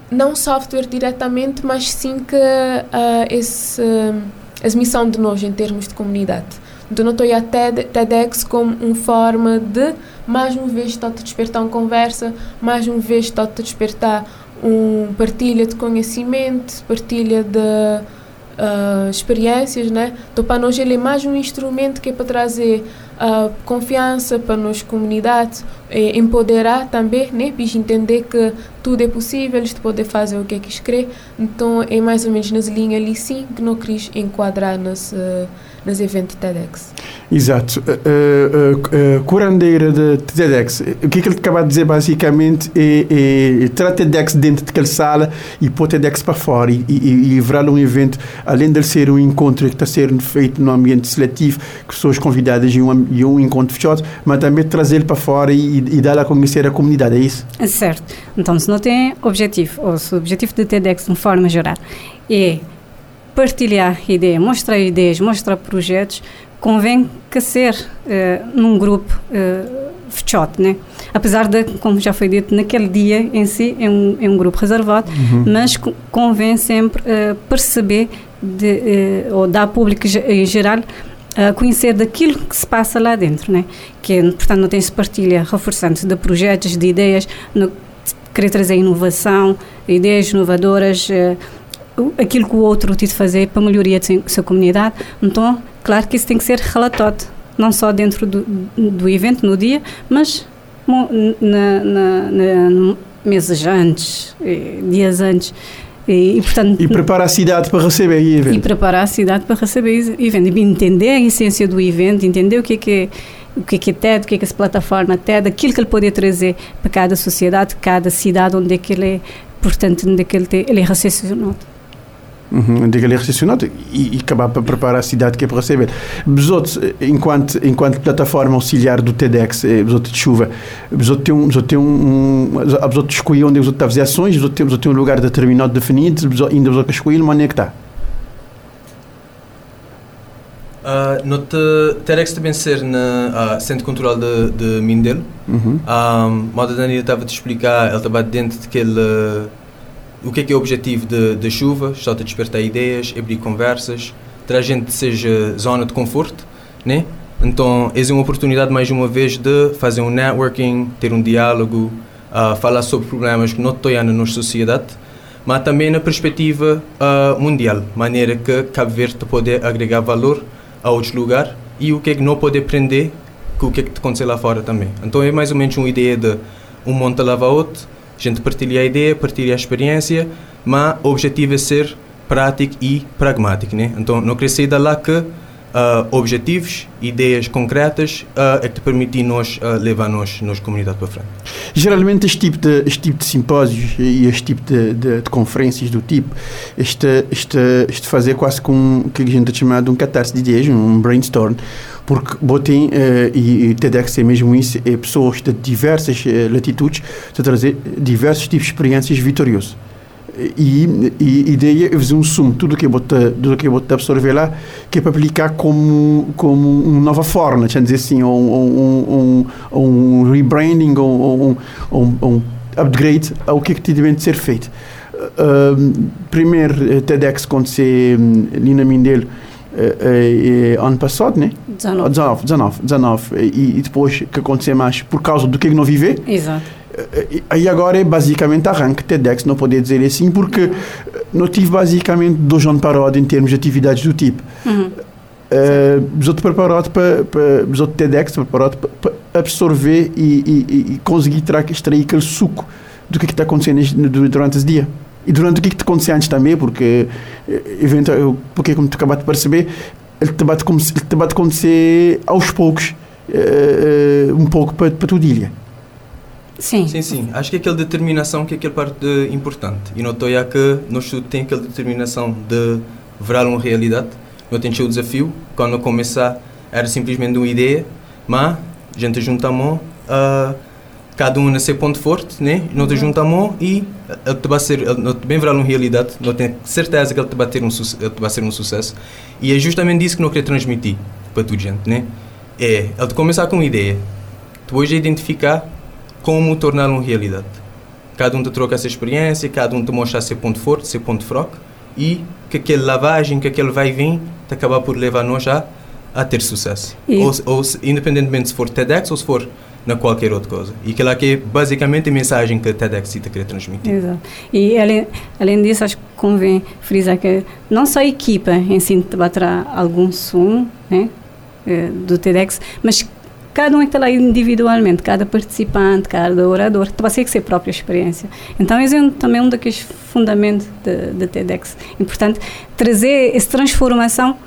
Não software diretamente, mas sim que uh, esse, uh, a missão de nós em termos de comunidade. Então, eu estou a TED, TEDx como uma forma de, mais uma vez, estou a te despertar uma conversa, mais uma vez, estou a te despertar uma partilha de conhecimento, partilha de uh, experiências, né? Então, para nós, ele é mais um instrumento que é para trazer uh, confiança para nós, comunidade, é, empoderar também, né? Para entender que tudo é possível, isto poder fazer o que é que quer. Então, é mais ou menos nas linhas ali, sim, que não queres enquadrar nas uh, nos eventos TEDx. Exato. A uh, uh, uh, curandeira de TEDx, o que, é que ele acaba de dizer basicamente é, é tratar TEDx dentro daquela sala e pôr TEDx para fora e, e, e virar um evento, além de ser um encontro que está sendo feito num ambiente seletivo, com pessoas convidadas e um, e um encontro fechado, mas também trazê-lo para fora e, e dar a conhecer a comunidade, é isso? É certo. Então, se não tem objetivo, ou se o objetivo de TEDx, de forma geral, é partilhar ideias, mostrar ideias, mostrar projetos, convém que ser uh, num grupo uh, fechado, né? Apesar de, como já foi dito, naquele dia em si é um, é um grupo reservado, uhum. mas convém sempre uh, perceber de, uh, ou dar ao público em geral a conhecer daquilo que se passa lá dentro, né? Que, portanto, não tem-se partilha reforçante de projetos, de ideias, no, querer trazer inovação, ideias inovadoras, uh, aquilo que o outro tem de fazer para a melhoria da sua comunidade. Então, claro que isso tem que ser relatado, não só dentro do, do evento, no dia, mas na, na, na, meses antes, dias antes. E, e, portanto, e preparar a cidade para receber o evento. E preparar a cidade para receber o evento. E entender a essência do evento, entender o que é que é, o que é, que é TED, o que é que é essa plataforma TED, aquilo que ele pode trazer para cada sociedade, cada cidade onde é que ele é, portanto, onde é que ele, tem, ele é recepcionado. Uhum, de que ele é recepcionado e, e acabar para preparar a cidade que é para receber. Besotos, enquanto, enquanto plataforma auxiliar do TEDx, Besoto de Chuva, Besoto tem um, tem um, a Besoto escolhe onde Besoto está a fazer ações, Besoto tem, tem um lugar determinado definido, Besoto, ainda Besoto escolhe, onde é que está? Uh, no te, TEDx também ser no uh, Centro Cultural de, de Mindelo, uhum. um, a Daniela estava a te explicar, ela estava dentro daquele... O que é que é o objetivo da Chuva? Está a despertar ideias, abrir conversas, para a gente seja zona de conforto, né? Então, essa é uma oportunidade, mais uma vez, de fazer um networking, ter um diálogo, uh, falar sobre problemas que não estão na nossa sociedade, mas também na perspectiva uh, mundial, maneira que Cabo Verde pode agregar valor a outros lugares e o que é que não pode aprender com o que é que acontece lá fora também. Então, é mais ou menos uma ideia de um monte lava outro, a gente partilha a ideia, partilha a experiência, mas o objetivo é ser prático e pragmático, né? Então, não crescer de lá que uh, objetivos, ideias concretas uh, é que te permitem nós uh, levar nós, nós comunidade para frente. Geralmente, este tipo de, este tipo de simpósios e este tipo de, de, de conferências do tipo, este, este, este fazer quase com o que a gente chama de um catarse de ideias, um brainstorm, porque botem, uh, e, e TEDx é mesmo isso, é pessoas de diversas uh, latitudes, de trazer diversos tipos de experiências vitoriosas. E, e, e daí é fazer um sumo, tudo o que eu vou absorver lá, que é para aplicar como, como uma nova forma, deixa eu dizer assim, ou um, um, um, um rebranding, ou um, um, um upgrade ao que é que tem de ser feito. Uh, primeiro, TEDx aconteceu ali na Mindelo, É, é, é, ano passado, né? dezanove, dezanove, dezanove, e, e depois que aconteceu mais por causa do que não vive. Exato. Aí agora é basicamente arranque TEDx, não poder dizer assim, porque não tive basicamente dois anos parado em termos de atividades do tipo. Uhum. Uh, Besoto preparado para, para Besoto TEDx preparado para absorver e, e, e conseguir extrair aquele suco do que está acontecendo durante esse dia. E durante o que te aconteceu antes também, porque, porque como tu acabaste de perceber, ele te bate acontecer aos poucos, uh, um pouco para, para a tua ilha. Sim. Sim, sim. Acho que aquela determinação que é aquela parte uh, importante. E não estou a que nós temos aquela determinação de virar uma realidade. Não temos o desafio. Quando eu começar, era simplesmente uma ideia, mas a gente junta a mão. Uh, cada um no seu ponto forte, né? Nós te juntamos e ele te vai ser, ele bem verá uma realidade, nós temos certeza que ele te vai ter um, ele vai ser um sucesso. E é justamente isso que nós queremos transmitir para toda a gente, né? É, ele te começar com uma ideia, depois é identificar como tornar uma realidade. Cada um te troca essa experiência, cada um te mostra seu ponto forte, seu ponto fraco, e que aquela lavagem, que aquele vai e vem, te acabar por levar nós a, a ter sucesso. Ou, ou independentemente se for TEDx ou se for na qualquer outra coisa. E que lá que é basicamente a mensagem que a TEDx está querendo transmitir. Exato. E além, além disso, acho que convém frisar que não só a equipa em si baterá algum som, né, do TEDx, mas cada um está lá individualmente, cada participante, cada orador, vai ser que ser a própria experiência. Então, esse é também um daqueles fundamentos da TEDx. Importante trazer essa transformação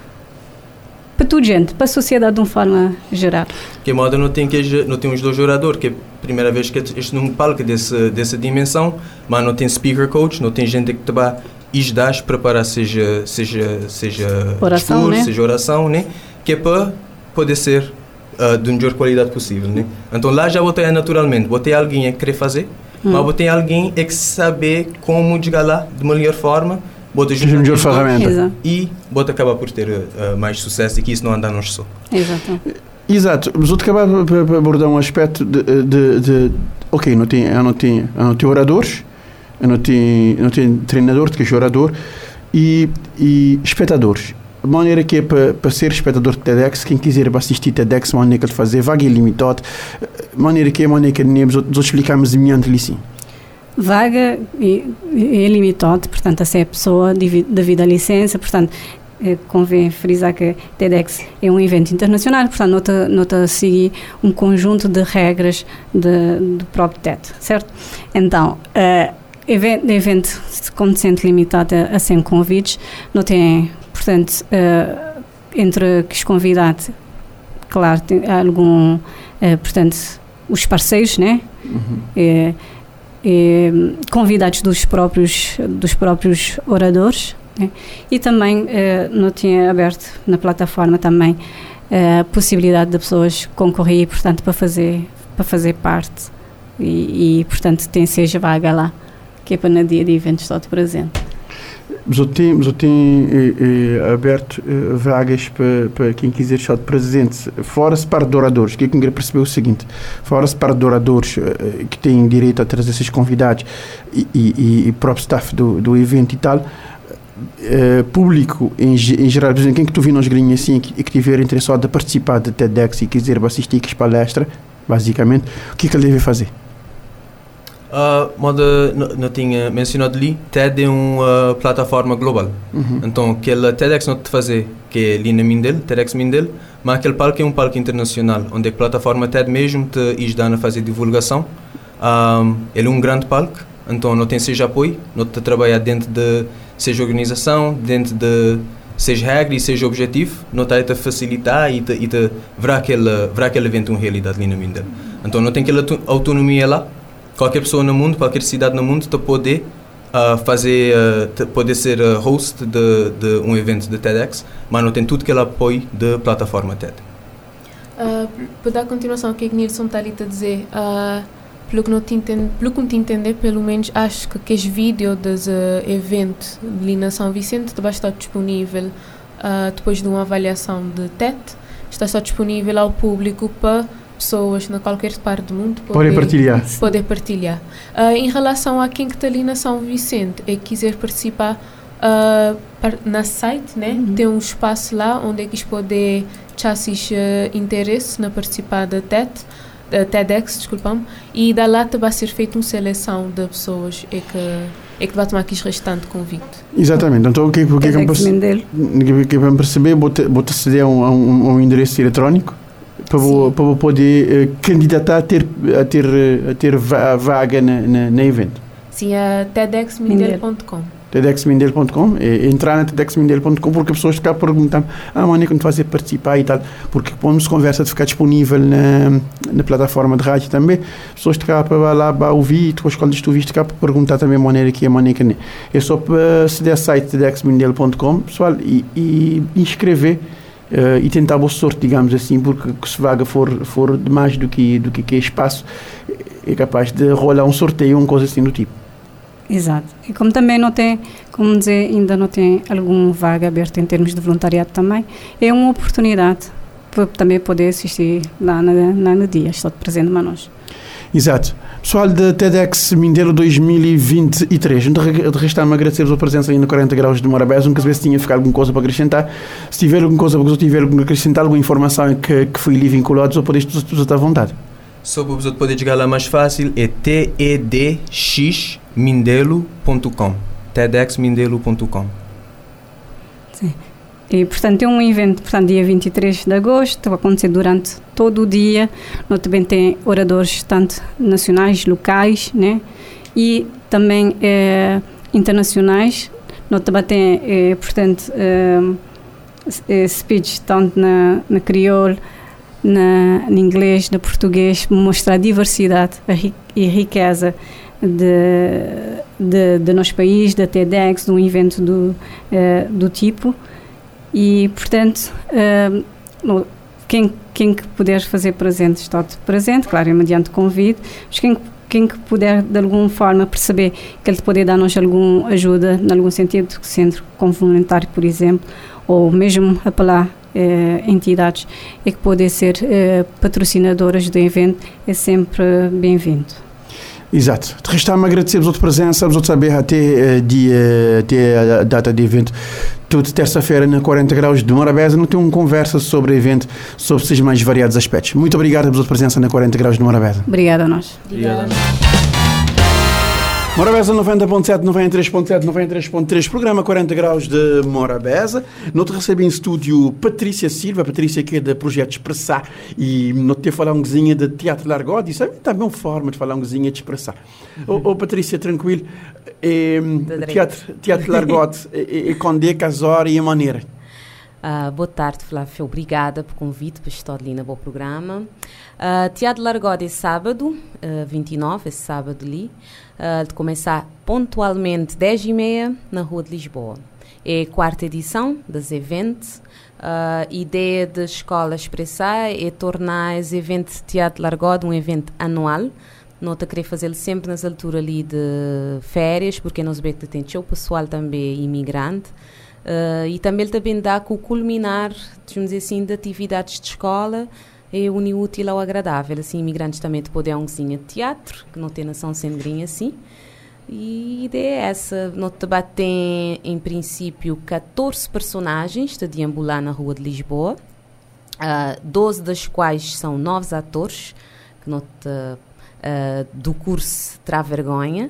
para toda gente, para a sociedade de uma forma geral. Que a moda não tem, que, não tem os dois oradores, que é a primeira vez que este num palco desse, dessa dimensão, mas não tem speaker coach, não tem gente que te vai ajudar a preparar, seja, seja, seja oração, discurso, né? Seja oração, né? Que é para poder ser uh, de melhor qualidade possível, né? Então lá já botei naturalmente, botei alguém a querer fazer, hum. mas botei alguém a que saber como chegar lá de melhor forma, bota de melhor ferramenta. Exato. E bota acabar por ter uh, mais sucesso e que isso não anda nós só. Exato. Exato. Mas eu te acabava de abordar um aspecto de, de, de ok, não tem, eu não tenho, eu não tenho oradores, eu não tenho, eu não tenho treinador, de que é orador e, e espectadores. De maneira que é para, para ser espectador de TEDx, quem quiser assistir TEDx, de maneira que ele fazer, vaga ilimitada, de maneira que é, de maneira que nós explicamos mediante assim. Vaga é limitada, portanto, assim a pessoa devido à licença, portanto, convém frisar que TEDx é um evento internacional, portanto, nota, nota seguir um conjunto de regras de, do próprio T E D, certo? Então, uh, evento, evento, como sendo limitado a cem convites, não tem, portanto, uh, entre os convidados, claro, tem algum, uh, portanto, os parceiros, né? Uhum. Uh, convidados dos próprios, dos próprios oradores, né? E também eh, não tinha aberto na plataforma também eh, a possibilidade de pessoas concorrer, portanto, para fazer, para fazer parte e, e portanto tem seja vaga lá, que é para no dia de eventos só de presente. Mas eu tenho, mas eu tenho eh, aberto eh, vagas para, para quem quiser estar presente, fora-se para de oradores, que eu queria perceber o seguinte, fora-se para de oradores eh, que têm direito a trazer esses convidados e, e, e próprio staff do, do evento e tal, eh, público em, em geral, quem que tu vi nos grinhos assim e que estiver interessado a participar de TEDx e quiser assistir as palestras, basicamente, o que, que ele deve fazer? Uh, moda, não, não tinha mencionado ali, TED é uma uh, plataforma global. Uhum. Então, aquele TEDx não te fazer, que é ali na Mindelo, TEDx Mindelo, mas aquele palco é um palco internacional, onde a plataforma TED mesmo te ajuda a fazer divulgação. Um, ele é um grande palco, então não tem seja apoio, não te trabalha dentro de seja organização, dentro de seja regra e seja objetivo, não está a facilitar e te, e te verá, aquele, verá aquele evento uma realidade ali na Mindelo. Então, não tem aquela autonomia lá. Qualquer pessoa no mundo, qualquer cidade no mundo te poder uh, fazer, uh, poder ser uh, host de, de um evento de TEDx, mas não tem tudo que ela apoio da plataforma TED. Uh, para dar continuação ao que o Nilson está ali a dizer, uh, pelo que não te entende, pelo que não te entender, pelo menos acho que aqueles vídeos dos uh, eventos ali na São Vicente vai estar disponível uh, depois de uma avaliação de TED, está só disponível ao público para pessoas na qualquer parte do mundo poder, poder partilhar. Poder partilhar. Uh, em relação a quem que está ali na São Vicente e quiser participar uh, par- na site, né? Uhum. Tem um espaço lá onde é que eles podem assistir uh, interesse na participar da TED, uh, TEDx, desculpa-me, e da lata vai ser feita uma seleção de pessoas e que... é que vai tomar aqui o restante convite. Exatamente. Então, o que é que vamos perceber? Vou-te aceder a um, um, um endereço eletrónico para vou, para vou poder uh, candidatar a ter, a ter, a ter vaga na, na, na evento. Sim, a tedx mindelo ponto com. tedx mindelo ponto com, é entrar na tedx mindelo ponto com porque as pessoas ficam perguntando ah, mano, é quando fazes participar e tal, porque quando se conversa de ficar disponível na, na plataforma de rádio também, as pessoas ficam para lá para ouvir, depois quando tu viste cá para perguntar também a maneira que é, a maneira que não é. É só para aceder ao site tedx mindelo ponto com, pessoal, e, e inscrever uh, e tentar o sorte, digamos assim, porque se vaga for, for de mais do que, do que, que é espaço, é capaz de rolar um sorteio, uma coisa assim do tipo. Exato. E como também não tem, como dizer, ainda não tem alguma vaga aberta em termos de voluntariado também, é uma oportunidade para também poder assistir lá no dia, estou presente nós. Exato. Pessoal da TEDx Mindelo dois mil e vinte e três, de restar-me agradecer-vos a presença aí no quarenta graus de Morabeza, nunca sabia se tinha ficado alguma coisa para acrescentar. Se tiver alguma coisa para tiver acrescentar, alguma informação que, que foi ali vinculada, só podes todos estar à vontade. Só para você poder chegar lá mais fácil, é T E D X mindelo ponto com, T E D X mindelo ponto com. Sim. E, portanto, é um evento, portanto, dia vinte e três de agosto, vai acontecer durante todo o dia. Nós também tem oradores, tanto nacionais, locais, né? E também eh, internacionais. Nós também tem, eh, portanto, eh, speech, tanto na, na crioulo, na, na inglês, na português, mostrar a diversidade e riqueza de, de, de nosso país, da TEDx, de um evento do, eh, do tipo. E, portanto, uh, quem, quem que puder fazer presente, está de presente, claro, é mediante convite, mas quem, quem que puder, de alguma forma, perceber que ele pode dar-nos alguma ajuda, em algum sentido, sendo como voluntário, por exemplo, ou mesmo apelar uh, entidades e que podem ser uh, patrocinadoras do evento, é sempre bem-vindo. Exato. De restar-me agradecer-vos a vossa presença, vos outros saber até, dia, até a data de evento. Tudo terça-feira, na quarenta graus de Morabeza, não tem uma conversa sobre evento, sobre esses mais variados aspectos. Muito obrigado pela vossa presença na quarenta graus de Morabeza. Obrigada a nós. Obrigada. Morabeza noventa ponto sete, noventa e três ponto sete, noventa e três ponto três, programa quarenta graus de Morabeza. Nós te recebemos em estúdio Patrícia Silva, Patrícia que é da Projeto Expressar, e nós te falar um cozinha de Teatro Largod, isso é também uma forma de falar um cozinha de Expressar. Ô uhum. oh, oh, Patrícia, tranquilo, é, teatro, teatro Largod, é, é quando é, casar e a maneira? Uh, boa tarde, Flávio, obrigada pelo convite para estar ali no bom programa. Uh, Teatro Largod é sábado, uh, vinte e nove, é sábado ali, uh, de começar pontualmente dez e meia na Rua de Lisboa. É a quarta edição dos eventos. A uh, ideia da Escola Expressar é tornar esse evento de Teatro Largod um evento anual. Nós queremos fazê-lo sempre nas alturas ali de férias, porque nós sabemos que tem o pessoal também imigrante. Uh, e também ele também dá com o culminar, digamos assim, de atividades de escola, é unir útil ao agradável, assim, imigrantes também te podem um cozinha de teatro, que não tem nação sangrinha assim, e a ideia é essa, nós também tem em princípio catorze personagens de deambular na Rua de Lisboa, uh, doze das quais são novos atores, que nós te, uh, do curso Terá Vergonha,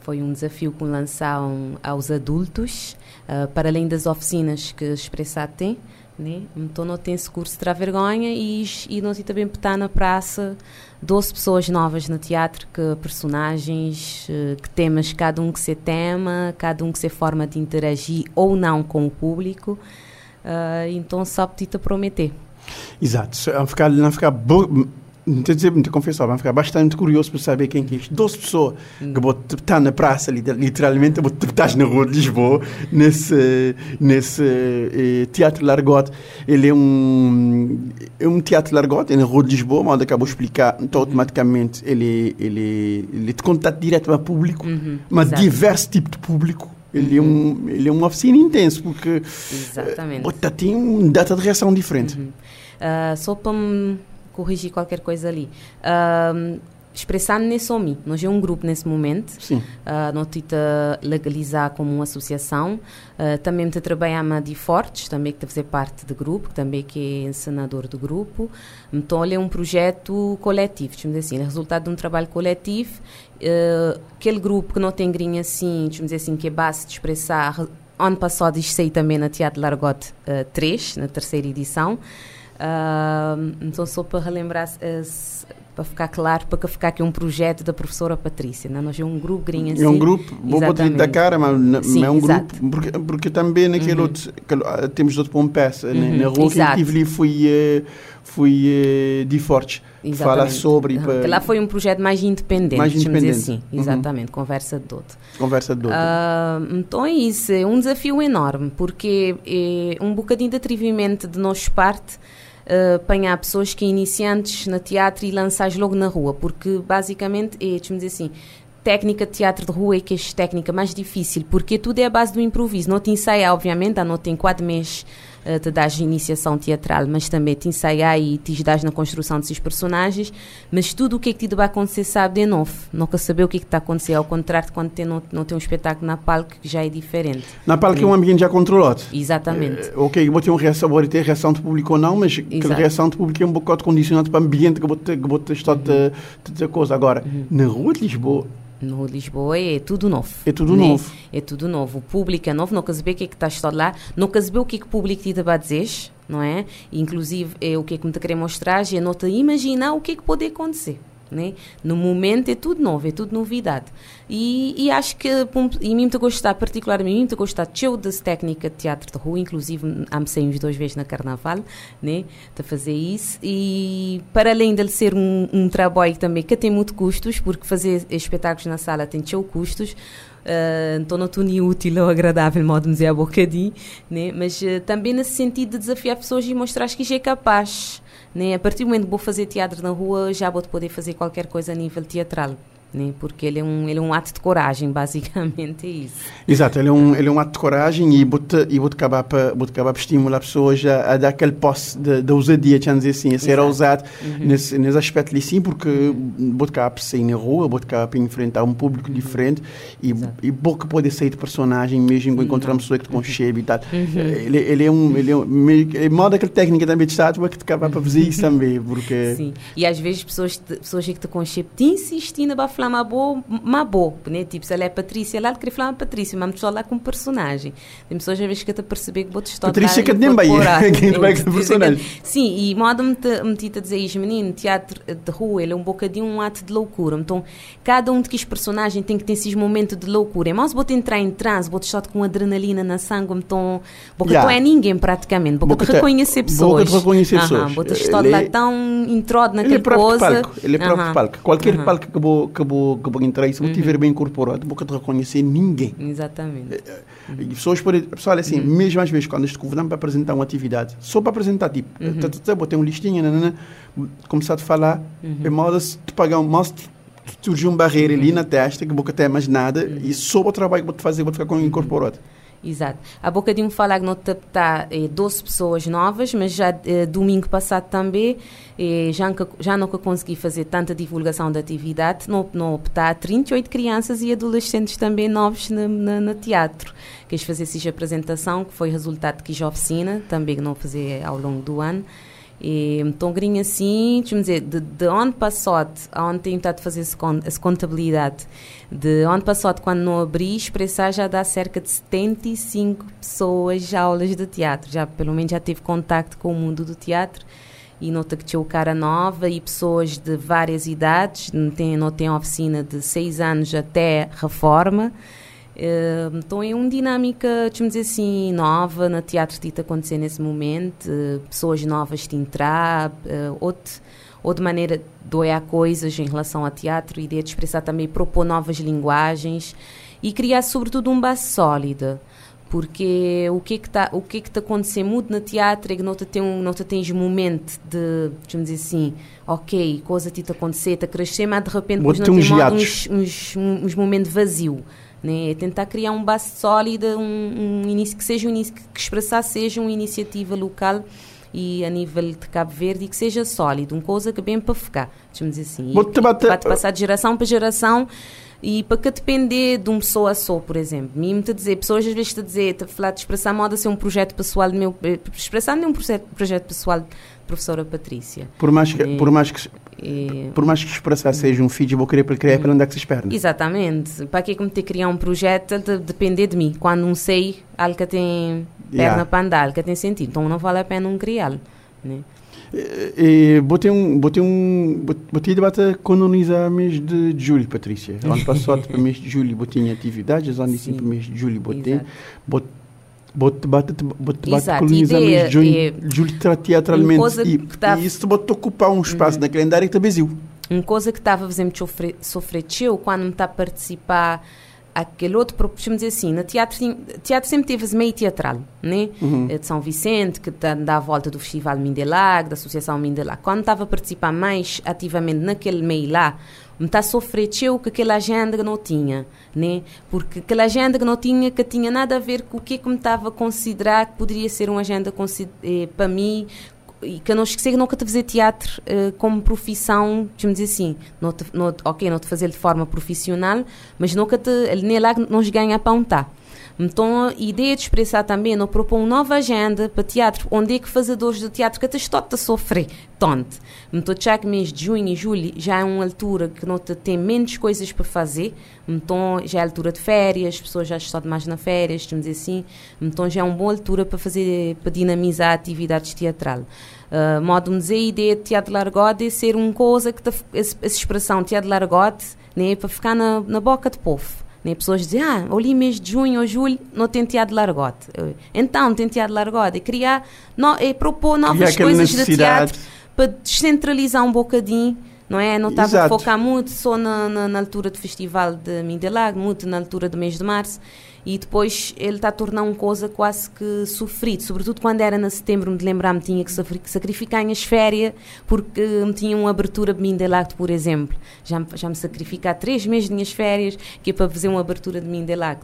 foi um desafio que lançaram aos adultos, uh, para além das oficinas que Expressar tem, né? Então nós temos esse curso Terá Vergonha e, e nós também está na praça doze pessoas novas no teatro, que personagens, que temas, cada um que se tema, cada um que se forma de interagir ou não com o público, uh, então só para te prometer. Exato, não ficar, não ficar bo... Não te dizer, não te confessar, vamos ficar bastante curioso para saber quem que é isto. doze pessoas que estão na praça, literalmente, estás na Rua de Lisboa, nesse, nesse eh, Teatro Largod. Ele é um, é um Teatro Largod, é na Rua de Lisboa, mas acabou de explicar, então automaticamente ele, ele, ele te contata direto para o público, uhum, mas exato. Diverso tipo de público. Ele, uhum. é um, ele é uma oficina intensa, porque eh, tem uma data de reação diferente. Uhum. Uh, só para corrigir qualquer coisa ali. Uh, Expressando nesse homem, nós é um grupo nesse momento, uh, nós temos de legalizar como uma associação, uh, também te trabalha a Madi Fortes, também que te fazer parte do grupo, que também que é ensinador do grupo, então ele é um projeto coletivo, digamos assim, é resultado de um trabalho coletivo, uh, aquele grupo que não tem grinha assim, digamos assim, que é base de Expressar, ano passado isso aí também na Teatro Largod uh, três, na terceira edição. Uh, então só para relembrar, uh, para ficar claro, para ficar aqui um projeto da professora Patrícia, né? Nós é um grupo grinha assim. É um grupo, vou botar da cara, mas não, sim, é um exato. Grupo, porque, porque também naquele uhum. outro, que, temos outro bom peça, uhum. né? Na rua exato. Que eu tive ali fui, fui de Fortes, falar sobre... Uhum. Para... Lá foi um projeto mais independente, mais independente. Assim. Uhum. Exatamente, conversa de outro. Conversa de outro. Uh, então é isso, é um desafio enorme, porque é um bocadinho de atrevimento de nossa parte, uh, apanhar pessoas que iniciantes na teatro e lançares logo na rua, porque basicamente é, deixa-me dizer assim, técnica de teatro de rua é que é a técnica mais difícil, porque tudo é a base do improviso. Não te ensaia, obviamente, há não tem quatro meses uh, te dás iniciação teatral, mas também te ensaia e te dás na construção desses personagens, mas tudo o que é que te vai acontecer sabe de novo. Nunca saber o que é que está a acontecer, ao contrário de quando tem, não, não tem um espetáculo na palco, que já é diferente. Na palco é um ambiente já controlado. Exatamente. É, ok, vou ter uma reação, vou ter reação do público ou não, mas aquela reação do público é um bocado condicionado para o ambiente que vou ter, que vou ter estado de coisa. Agora, uhum. na rua de Lisboa, no Lisboa é tudo novo. É tudo né? novo. É tudo novo. O público é novo, não quer saber o que é que estás lá, não quer saber o que é que o público te vai dizer, não é? Inclusive, é o que é que me te querer mostrar, é não te imaginar o que é que pode acontecer. Né? No momento é tudo novo, é tudo novidade. E, e acho que, e mim te gostar, particularmente, mim te gostar cheio dessa técnica de teatro de rua, inclusive, amecei uns duas vezes na Carnaval, né? De fazer isso. E, para além de ser um, um trabalho também que tem muito custos, porque fazer espetáculos na sala tem cheio custos, Uh, então não estou nem útil ou agradável, modo de dizer, a bocadinho, né? Mas uh, também nesse sentido de desafiar pessoas e mostrar que já é capaz, né? A partir do momento que vou fazer teatro na rua, já vou poder fazer qualquer coisa a nível teatral, né? Porque ele é, um, ele é um ato de coragem, basicamente é isso. Exato, ele é um, ele é um ato de coragem e vou-te e vou-te acabar para estimular pessoas a, a dar aquele posse da ousadia, digamos assim, a ser ousado uhum. nesse, nesse aspecto ali, sim, porque uhum. vou-te acabar para sair na rua, vou-te acabar para enfrentar um público uhum. diferente e, e vou que pode sair de personagem mesmo, vou encontrar uma pessoa que te conchebe e tal. Uhum. Ele, ele é um... ele é um, é uma daquela técnica também de estátua que te acaba para fazer isso também, porque... Sim, e às vezes pessoas, te, pessoas que te conchebe te insistindo a falar uma boa, uma boa, né? Tipo, se ela é Patrícia, ela queria falar uma Patrícia, mas só lá com personagem. Tem pessoas às vezes que até perceber que vou te estourar. Patrícia que nem vai com personagem. Sim, e modo-me a dizer isso, menino, teatro de rua, ele é um bocadinho um ato de loucura. Então, cada um de que os personagens tem que ter esses momentos de loucura. É mais vou-te entrar em transe, vou-te estar com adrenalina na sangue, então, porque yeah. tu é ninguém praticamente, porque te reconhecer pessoas. Porque te reconhecer pessoas. Vou-te estar lá tão introdo naquela coisa. Ele é próprio palco. Qualquer palco que vou Vou, que vou entrar e se vou uhum. tiver bem incorporado, vou te reconhecer ninguém. Exatamente. Uhum. E pessoas podem, pessoal, assim, uhum. mesmo às vezes, quando estou convidando para apresentar uma atividade, só para apresentar, tipo, uhum. t- t- t- botei uma listinha, nanana, começar a falar, uhum. é modo de pagar um mostro, surgiu uma barreira uhum. ali na testa, que vou até mais nada, uhum. e só o trabalho que vou te fazer, vou ficar com incorporado. Exato. Há bocadinho falar que não está eh, doze pessoas novas, mas já eh, domingo passado também eh, já, nunca, já nunca consegui fazer tanta divulgação da atividade, não, não optar trinta e oito crianças e adolescentes também novos na, na, na teatro. Quis fazer essa apresentação, que foi resultado que já oficina, também não fazer ao longo do ano. E, então, grinho assim, deixa-me dizer, de, de onde passou, onde tenho estado a fazer essa contabilidade, de onde passou, quando não abri, Expressar já dá cerca de setenta e cinco pessoas já aulas de teatro, já, pelo menos já tive contacto com o mundo do teatro, e nota que tinha o cara nova e pessoas de várias idades, não tem, não tem oficina de seis anos até reforma. Uh, então é uma dinâmica, deixa-me dizer assim, nova na teatro que está acontecendo nesse momento, uh, pessoas novas de entrar, uh, outro, outra maneira de doar coisas em relação ao teatro, a ideia de Expressar também, propor novas linguagens e criar sobretudo um base sólida, porque o que é que está o que é que está acontecendo muito no teatro é que não te, tem um, não te tens momento de, deixa-me dizer assim, ok, coisa te está acontecendo, está a crescer, mas de repente não tem uns, uns, uns momentos vazios. Né? Tentar criar um base sólida, um, um início, que seja um início, que Expressar seja uma iniciativa local e a nível de Cabo Verde, e que seja sólido, uma coisa que é bem para ficar, deixa-me dizer assim, e, te bate... para te passar de geração para geração e para que depender de uma pessoa a só, por exemplo. Mim-me te dizer, pessoas às vezes te dizer, te falar de Expressar, moda ser um projeto pessoal do meu, Expressar não é um projeto, projeto pessoal de professora Patrícia. Por mais que, é, por mais que, é, por mais que Expressar seja um feed, vou querer para criar para andar com as pernas. Exatamente. Para que é que me ter criar um projeto de depender de mim? Quando não sei, algo que tem perna yeah. para andar, algo que tem sentido. Então não vale a pena não criá-lo, né? E, e, botei um botei um botei debate colonizar mês de, de julho, Patrícia. Ano passado para mês de julho botei atividades, ano assim para mês de julho botei bot bot bate bot bate colonizar mês de julho, é, julho teatralmente e, tá, e isso botou ocupar um espaço uhum. na calendário que está vazio. Uma coisa que estava a fazer-me sofrer, sofrer quando me está a participar aquele outro, podemos dizer assim, no teatro, teatro sempre teve esse meio teatral, né? Uhum. De São Vicente, que dá a volta do Festival Mindelag, da Associação Mindelag. Quando estava a participar mais ativamente naquele meio lá, me está a sofrer o que aquela agenda que não tinha, né? Porque aquela agenda que não tinha, que tinha nada a ver com o que, que me estava a considerar que poderia ser uma agenda eh, para mim, e que eu não esqueci que nunca te fazer teatro uh, como profissão, deixa-me dizer assim, não te, não, ok, não te fazer de forma profissional, mas nunca te, nem lá não ganha a pão, tá? Então, a ideia de expressar também, não propõe uma nova agenda para teatro, onde é que fazedores de teatro que até estão a sofrer tanto. Então, já que mês de junho e julho já é uma altura que não te tem menos coisas para fazer, então já é altura de férias, as pessoas já estão mais na férias, vamos dizer assim, então já é uma boa altura para, fazer, para dinamizar a atividade teatral. Uh, modo-me dizer, a ideia de Teatro Largod é ser uma coisa que, essa expressão Teatro Largod, né, para ficar na, na boca do povo. Né? Pessoas dizem, ah, ali mês de junho ou julho não tem Teatro Largod. Então, tem Teatro Largod. É criar, no, é propor novas criar coisas de teatro para descentralizar um bocadinho, não é? Não estava a focar muito só na, na, na altura do Festival de Mindelag, muito na altura do mês de março. E depois ele está a tornar uma coisa quase que sofrida, sobretudo quando era na setembro, me lembrar, me tinha que sacrificar as férias, porque me tinha uma abertura de Mindelag, por exemplo. Já, já me sacrificar três meses de minhas férias, que é para fazer uma abertura de Mindelag.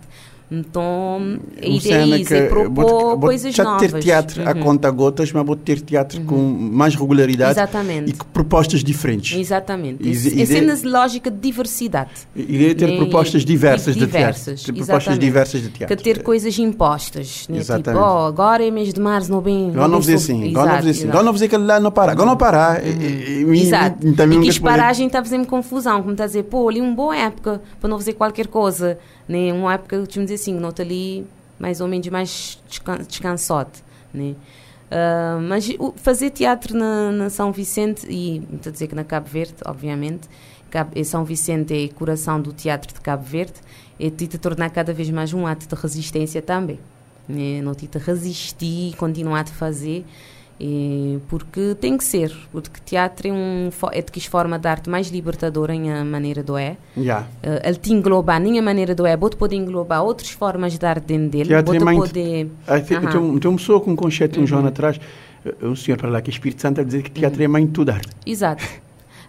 Então, a ideia é isso, é propor coisas novas. Já ter teatro uhum. a conta gotas, mas vou ter teatro uhum. com mais regularidade. Exatamente. E com propostas diferentes. Exatamente. É cenas de lógica de diversidade. Irei ter né? propostas diversas, e, diversas de teatro. Ter propostas diversas de teatro. Que ter coisas impostas. Né? Exatamente. Tipo, oh, agora é mês de março, não bem... Agora não vou dizer assim, agora não vou dizer assim. Agora não vou dizer que lá não parar. Agora não parar. Exato. E que as paragens está a fazer-me confusão, como está a dizer, pô, ali uma boa época para não fazer qualquer coisa. Né? Uma época, deixa-me dizer assim, nota ali mais ou menos mais descan- descansote, né? Uh, mas o, fazer teatro na, na São Vicente, e estou a dizer que na Cabo Verde, obviamente, Cabo, é São Vicente é coração do teatro de Cabo Verde, é te tornar cada vez mais um ato de resistência também, né? Não te resistir e continuar a fazer, é, porque tem que ser, porque teatro é, um, é de que forma de arte mais libertadora em a maneira do é yeah. uh, ele te engloba a minha maneira do é, vou-te poder englobar outras formas de arte dentro dele, vou-te poder tem uma pessoa com um conceito um uhum. ano atrás, um senhor para lá que é Espírito Santo a dizer que teatro uhum. é mãe de tudo arte, exato.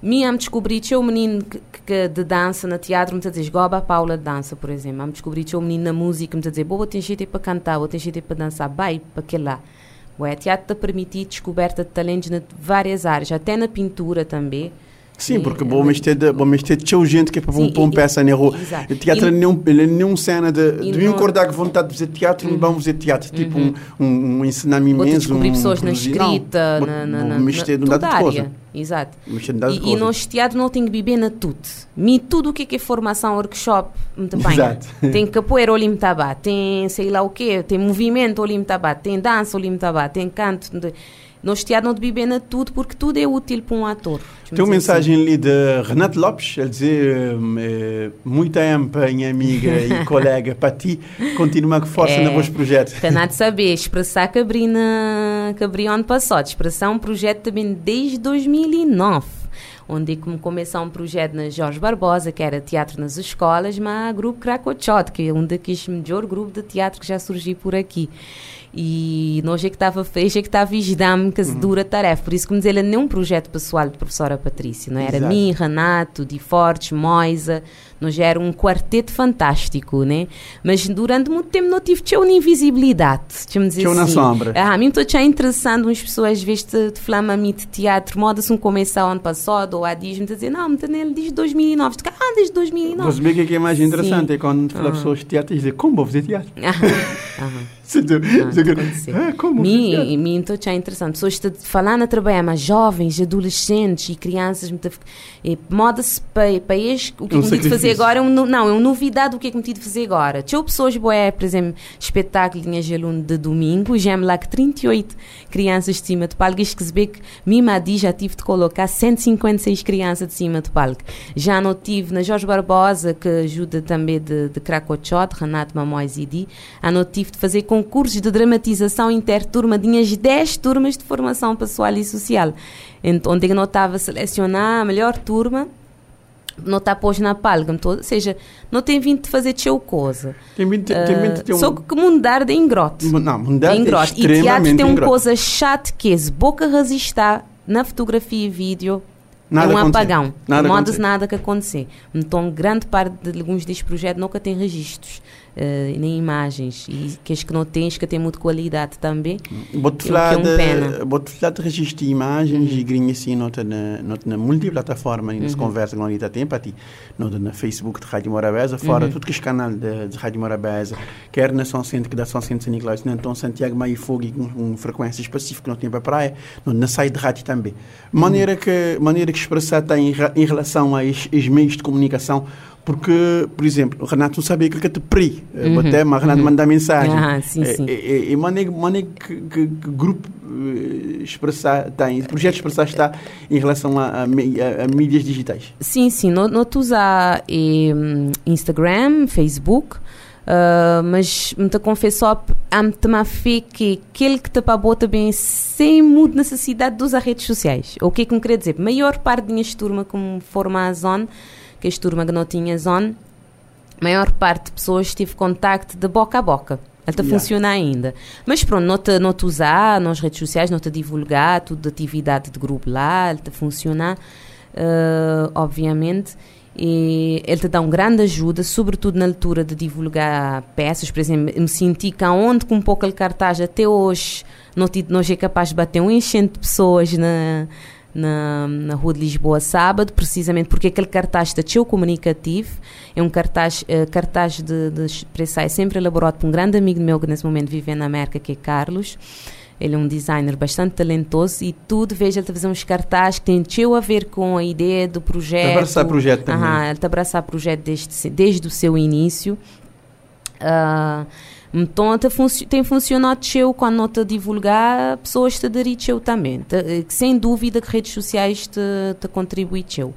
Minha me descobri que o menino que, que de dança na teatro me está a dizer, goba a Paula de dança, por exemplo, me descobri que o menino na música me está a dizer, vou ter jeito para cantar, vou ter jeito para dançar, vai para que lá. O teatro te permite descoberta de talentos em várias áreas, até na pintura também. Sim, e, porque bom, mas tem tanta gente que é para sim, pôr uma peça na rua. O teatro é nenhuma cena de... Deviam acordar com vontade de fazer teatro, não vamos fazer teatro. Tipo um, um, um ensinamento imenso. Descobrir um, pessoas um, na escrita, não, na, na, na, na toda a área. Exato. E, e nós teatro não tem que beber na tudo. Me tudo o que é, que é formação, workshop, me exato. Tem capoeira, olhe-me tabá. Tem sei lá o quê, tem movimento, olhe-me tabá. Tem dança, olhe-me tabá. Tem canto... Nós teatro não bebe na tudo, porque tudo é útil para um ator. Tem uma mensagem assim ali de Renato Lopes, ele dizer eh, muita ampa, minha amiga e colega, para ti, continua com força é, no vosso projeto. Renato saber, Expressar que abri, na, que abri ano passado, Expressar um projeto também desde dois mil e nove, onde começou um projeto na Jorge Barbosa, que era teatro nas escolas, mas Grupo Craco, que é um daqueles melhor grupo de teatro que já surgiu por aqui. E nós é que estava fez, é que estava isdame, que se dura tarefa. Por isso, como dizer, ele não é um projeto pessoal de professora Patrícia, não era? Exato. Mim, Renato, Madi Fortes, Moisa, nós já era um quarteto fantástico, né? Mas durante muito tempo não tive uma invisibilidade, deixa-me dizer assim. Na sombra. Ah, a mim estou já interessando umas pessoas, às vezes, de, de flama a de teatro, moda-se um começar ano passado, ou há dias, me dizer, não, ele diz dois mil e nove, de cá, ah, desde dois mil e nove. Mas o que é mais interessante sim é quando falar pessoas de teatro e dizer, como vou fazer teatro? Aham. Ah, como me, me então é interessante. Pessoas estão falando a trabalhar, mas jovens, adolescentes e crianças, é, moda-se para pa eles. O que é que me tive de fazer agora? É um, não, é uma novidade o que é que me tive de fazer agora. Tinha pessoas, boé, por exemplo, espetáculo de linha de aluno de domingo, já me lá que trinta e oito crianças de cima de palco. Isto que se vê que me Madi já tive de colocar cento e cinquenta e seis crianças de cima de palco. Já não tive na Jorge Barbosa, que ajuda também de, de Cracochote, Renato Mamóis e Di, a não tive de fazer com concursos de dramatização interturma, tinhas dez turmas de formação pessoal e social, onde eu não estava a selecionar a melhor turma não está posto na palga, ou seja, não tem vindo de fazer teu coisa. Tem vindo de, uh, tem vindo de ter um... Só que mundar de engrote. Não, mundar de engrote. É e teatro tem uma coisa chata que é se boca resistar na fotografia e vídeo, nada é um acontecer. Apagão. Nada não há nada que acontecer. Então, grande parte de alguns destes projetos nunca tem registros, uh, nem imagens. E que as que não tens, que tem muita qualidade também. Boto falar de registro de imagens e grinha assim, nota na, na multiplataforma, uhum. Se conversa com a Lita tem para ti. Nota na Facebook de Rádio Morabeza, fora uhum. Tudo que é canal de, de Rádio Morabeza, quer na São Vicente, que dá São Vicente São Nicolau, então Santiago, Maio e Fogo, com, com frequência específica, que não tem para a praia, na site de rádio também. Maneira uhum. que, maneira que Expressar está em, em relação aos meios de comunicação, porque, por exemplo, o Renato não sabia aquilo que te pri, uhum. até, mas o Renato uhum. manda mensagem. Ah, sim, sim. E, e, e maneira, maneira que, que, que grupo uh, Expressar tem, o projeto Expressar está em relação a, a, a, a mídias digitais? Sim, sim, não te usa Instagram, Facebook, uh, mas me te confesso, me te má fé que aquele que te pagou também sem muita necessidade de usar redes sociais. O que é que me queria dizer? A maior parte da minha turma como forma a zona, que as turmas que não tinha zona, a maior parte de pessoas tive contacto de boca a boca. Ela está yeah. a funcionar ainda. Mas pronto, não te, não te usar nas redes sociais, não te divulgar, tudo de atividade de grupo lá, ela está a funcionar, uh, obviamente. E ele te dá uma grande ajuda, sobretudo na altura de divulgar peças. Por exemplo, me senti que aonde com um pouco de cartaz até hoje não, te, não é capaz de bater um enchente de pessoas na... Na, na Rua de Lisboa, sábado, precisamente porque aquele cartaz está teu comunicativo, é um cartaz, uh, cartaz de, de Expressar, é sempre elaborado por um grande amigo meu que nesse momento vive na América, que é Carlos. Ele é um designer bastante talentoso e tudo, veja, ele está a fazer uns cartazes que têm teu a ver com a ideia do projeto. Está a abraçar o projeto também. Aham, ele está a abraçar o projeto desde, desde o seu início. Uh, Então, te func- tem funcionado teu quando não te divulgar, pessoas te aderir teu também. Te, sem dúvida que redes sociais te, te contribuem teu.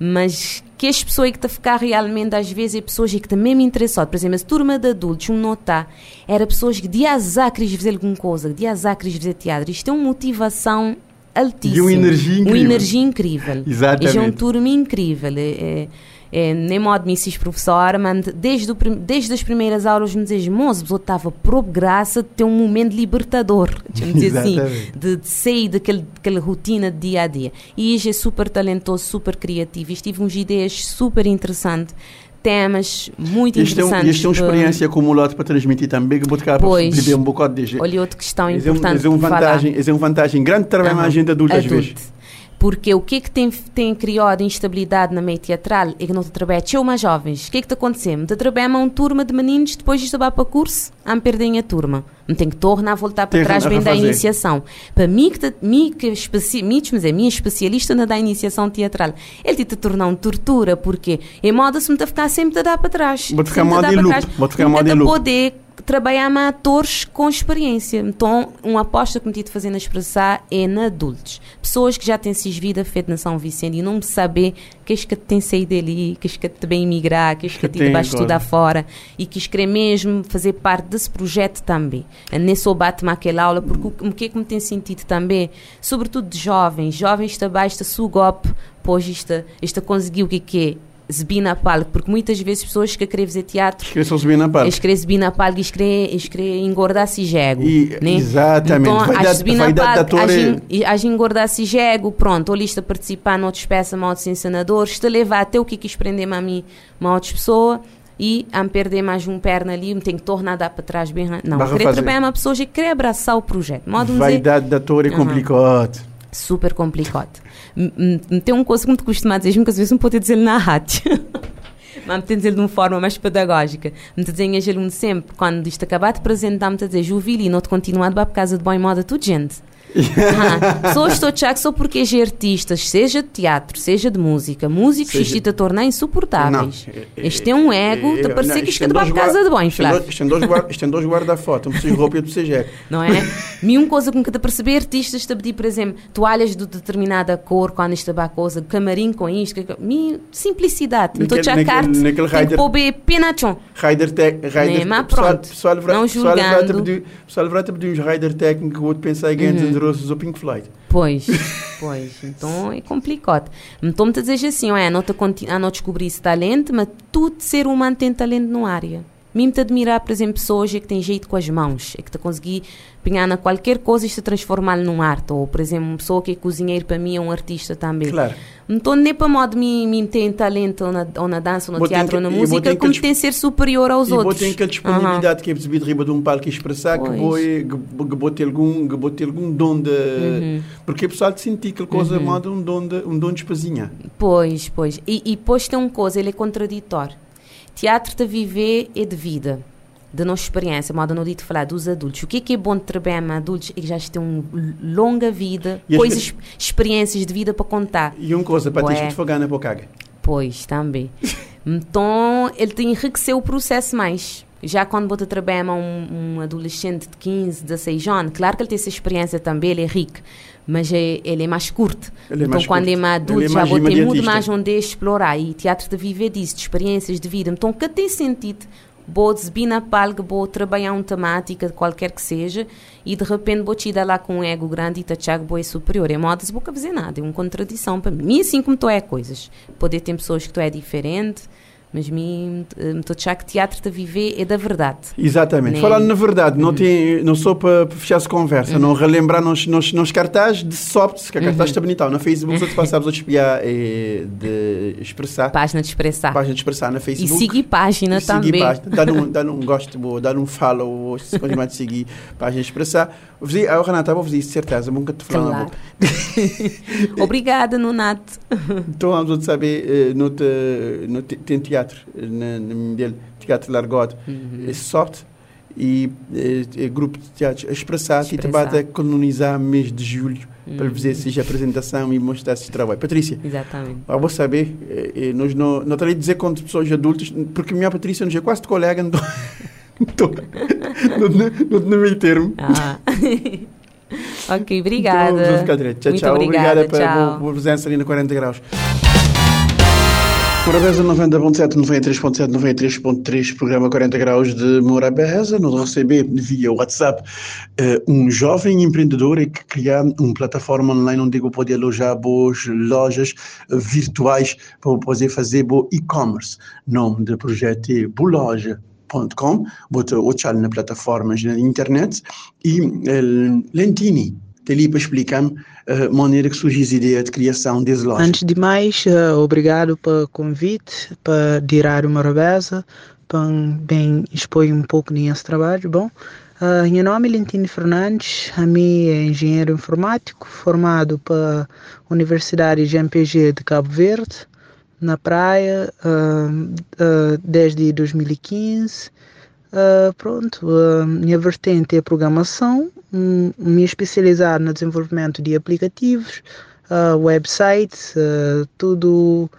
Mas que as pessoas que te ficar realmente, às vezes, é pessoas que te mesmo interessado. Por exemplo, a turma de adultos, um notar, era pessoas que de azar querias fazer alguma coisa, de azar querias fazer teatro. Isto é uma motivação altíssima. E uma energia incrível. Uma energia incrível. Exatamente. E é um turma incrível. É, é, É, nem me admissis professora, mas desde, o, desde as primeiras aulas me dizes, moço, eu estava por graça de ter um momento libertador, assim, de, de sair daquele, daquela rotina de dia a dia. E isso é super talentoso, super criativo. E tive umas ideias super interessantes, temas muito este interessantes. É um, este é uma experiência acumulada para transmitir também, que vou ficar para beber um bocado de jeito. Olha, outra questão esse importante. É um, esse é uma vantagem, esse é uma vantagem grande trabalho na uhum. agenda adulta às vezes. Porque o que é que tem, tem criado instabilidade na meio teatral é que não te trabalha eu mais jovens. O que é que te aconteceu? Me te trabalha uma turma de meninos, depois de estudar para curso, a me perder a turma. Me tenho que tornar a voltar para tem trás bem da iniciação. Para mim, que, mi, que especi, mi, dizer, minha especialista na da iniciação teatral, ele te, te tornou uma tortura, porque em moda se me te ficar sempre a dar para trás. Vou ficar moda em loop. Vou ficar moda em loop. Trabalhar com atores com experiência. Então, uma aposta que me tive de fazer na Expressar é na adultos. Pessoas que já têm sido vida feita na São Vicente e não me saber que é que tem saído dali, que é que te bem emigrar, que é que te vai estudar fora e que querer mesmo fazer parte desse projeto também. Nem só bate-me aquela aula, porque o que é que me tem sentido também, sobretudo de jovens, jovens também, esta sugop, pois isto, isto conseguiu o que é que é. Subir na palco, porque muitas vezes pessoas que querem fazer teatro querem subir na palco, querem subir na palco e querem engordar se jego, né? Exatamente. Então, vai dar, subir vai na palco, as engordar se jego, pronto, ou lista participar noutras peças, noutros encenadores, te levar até o que quis prender a mim, a outras pessoas. E a me perder mais um perna ali, me tenho que tornar dar para trás bem. Não, querer trabalhar uma pessoa que quer abraçar o projeto. Vai dar da torre é complicado. Super complicado. Tem uma coisa que me costuma dizer, que às vezes não pode dizer na rádio, mas me tem dizer de uma forma mais pedagógica. Me dizem aos alunos sempre, quando isto acabar de apresentar, me dizem, Juvili, não te continuar de para casa de boa e moda, tudo gente. Só estou chato só porque é artistas, seja de teatro, seja de música, músicos seja... isto te tornar insuportáveis. Este é um ego, te parecer que isto é de para casa de bons, Flávio. Isto tem dois guarda-foto, um preciso de roupa e outro preciso de ego. Não é? Mesma coisa com que te perceber, artistas te pedir, por exemplo, toalhas de determinada cor, quando isto é coisa, camarim com isto, minha simplicidade. Não estou a carte, tem que pôr bem penachão. Rider técnico, pessoal vai te pedir uns rider técnico, o outro pensa em ganhar Roses ou Pink Floyd. Pois, pois. Então é complicado. Então te dizer assim, olha, não, não descobri esse talento, mas todo ser humano tem talento numa área. Mesmo te admirar, por exemplo, pessoas que têm jeito com as mãos, é que te conseguir pinhar na qualquer coisa e se transformar num arte. Ou, por exemplo, uma pessoa que é cozinheiro, para mim, é um artista também. Claro. Então, nem para modo de mim ter talento ou na, ou na dança, ou no teatro, ou na música, como tem ser superior aos outros. E tem aquela disponibilidade que é percebida de riba de um palco e expressar que vou ter algum dom de... Porque o pessoal sente aquela coisa, moda um dom de espazinha. Pois, pois. E depois tem uma coisa, ele é contraditório. Teatro de viver é de vida, de nossa experiência, modo não dito falar dos adultos. O que é, que é bom de trabalhar com adultos é que já têm uma longa vida, e coisas, que... experiências de vida para contar. E uma coisa, para te desfogar na boca. Pois, também. Então, ele tem que enriquecer o processo mais. Já quando você trabalha com um, um adolescente de quinze, dezesseis anos, claro que ele tem essa experiência também, ele é rico, mas é, ele é mais curto. Ele então, é mais quando curto. É mais adulto, ele já é mais vou ter muito mais onde explorar. E teatro de viver disso, de experiências de vida. Então, que tem sentido? Vou desbir na palga, vou trabalhar uma temática, qualquer que seja, e de repente vou te dar lá com um ego grande e te achar que é superior. É moda, vou fazer nada. É uma contradição para mim. E assim como tu é coisas. Poder ter pessoas que tu é diferente... Mas me estou a achar que teatro de viver é da verdade. Exatamente. Né? Falando na verdade, não, uhum. tem, não sou para fechar essa conversa, uhum. não relembrar nos, nos, nos cartazes de soft, que a cartaz está uhum. bonitão. Na Facebook, se passarmos a espiar é, de expressar. Página de expressar. Página de expressar na Facebook. E seguir página e seguir também. Página. Dá um, dá um gosto, dá um follow, se continuar de seguir página de expressar. Ah, Renata, vou dizer certeza, nunca te falando claro. Obrigada, Nonato. Então, vamos saber, não tem teatro. Na, na Mindelo, Teatro Largod, uhum. sorte e, e, e grupo de teatro Expressar, Expressar. E também a colonizar mês de julho uhum. para fazer essa apresentação e mostrar esse trabalho. Patrícia, exatamente. Eu vou saber, eh, nós não, não estarei a dizer quantas pessoas adultas, porque a minha Patrícia não é quase de colega, não estou no meio termo. Ah. Ok, obrigada. Então, ficar direito. Tchau, muito tchau. Obrigada, obrigada pela presença ali na quarenta graus. Morabeza noventa ponto sete, noventa e três ponto sete, noventa e três ponto três, programa quarenta graus de Morabeza. Nós recebemos via WhatsApp uh, um jovem empreendedor que cria uma plataforma online onde eu poder alojar boas lojas virtuais para poder fazer boa e-commerce. Nome do projeto é Boloja. .com, botou o tchau na plataforma na internet e uh, Lentini. Teli para explicar-me a uh, maneira que surgiu a ideia de criação desse loja. Antes de mais, uh, obrigado pelo convite, para tirar uma Morabeza, para bem expor um pouco nesse trabalho. Bom, uh, meu nome é Lentini Fernandes, a mim é engenheiro informático, formado pela Universidade de M P G de Cabo Verde, na praia, uh, uh, desde dois mil e quinze. Uh, pronto, uh, minha vertente é programação, um, me especializar no desenvolvimento de aplicativos, uh, websites, uh, tudo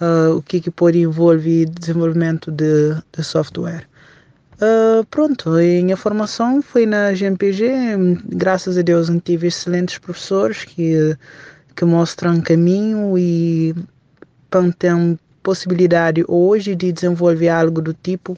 uh, o que, que pode envolver desenvolvimento de, de software. Uh, pronto, e minha formação foi na G M P G, graças a Deus tive excelentes professores que, que mostram caminho e tem possibilidade hoje de desenvolver algo do tipo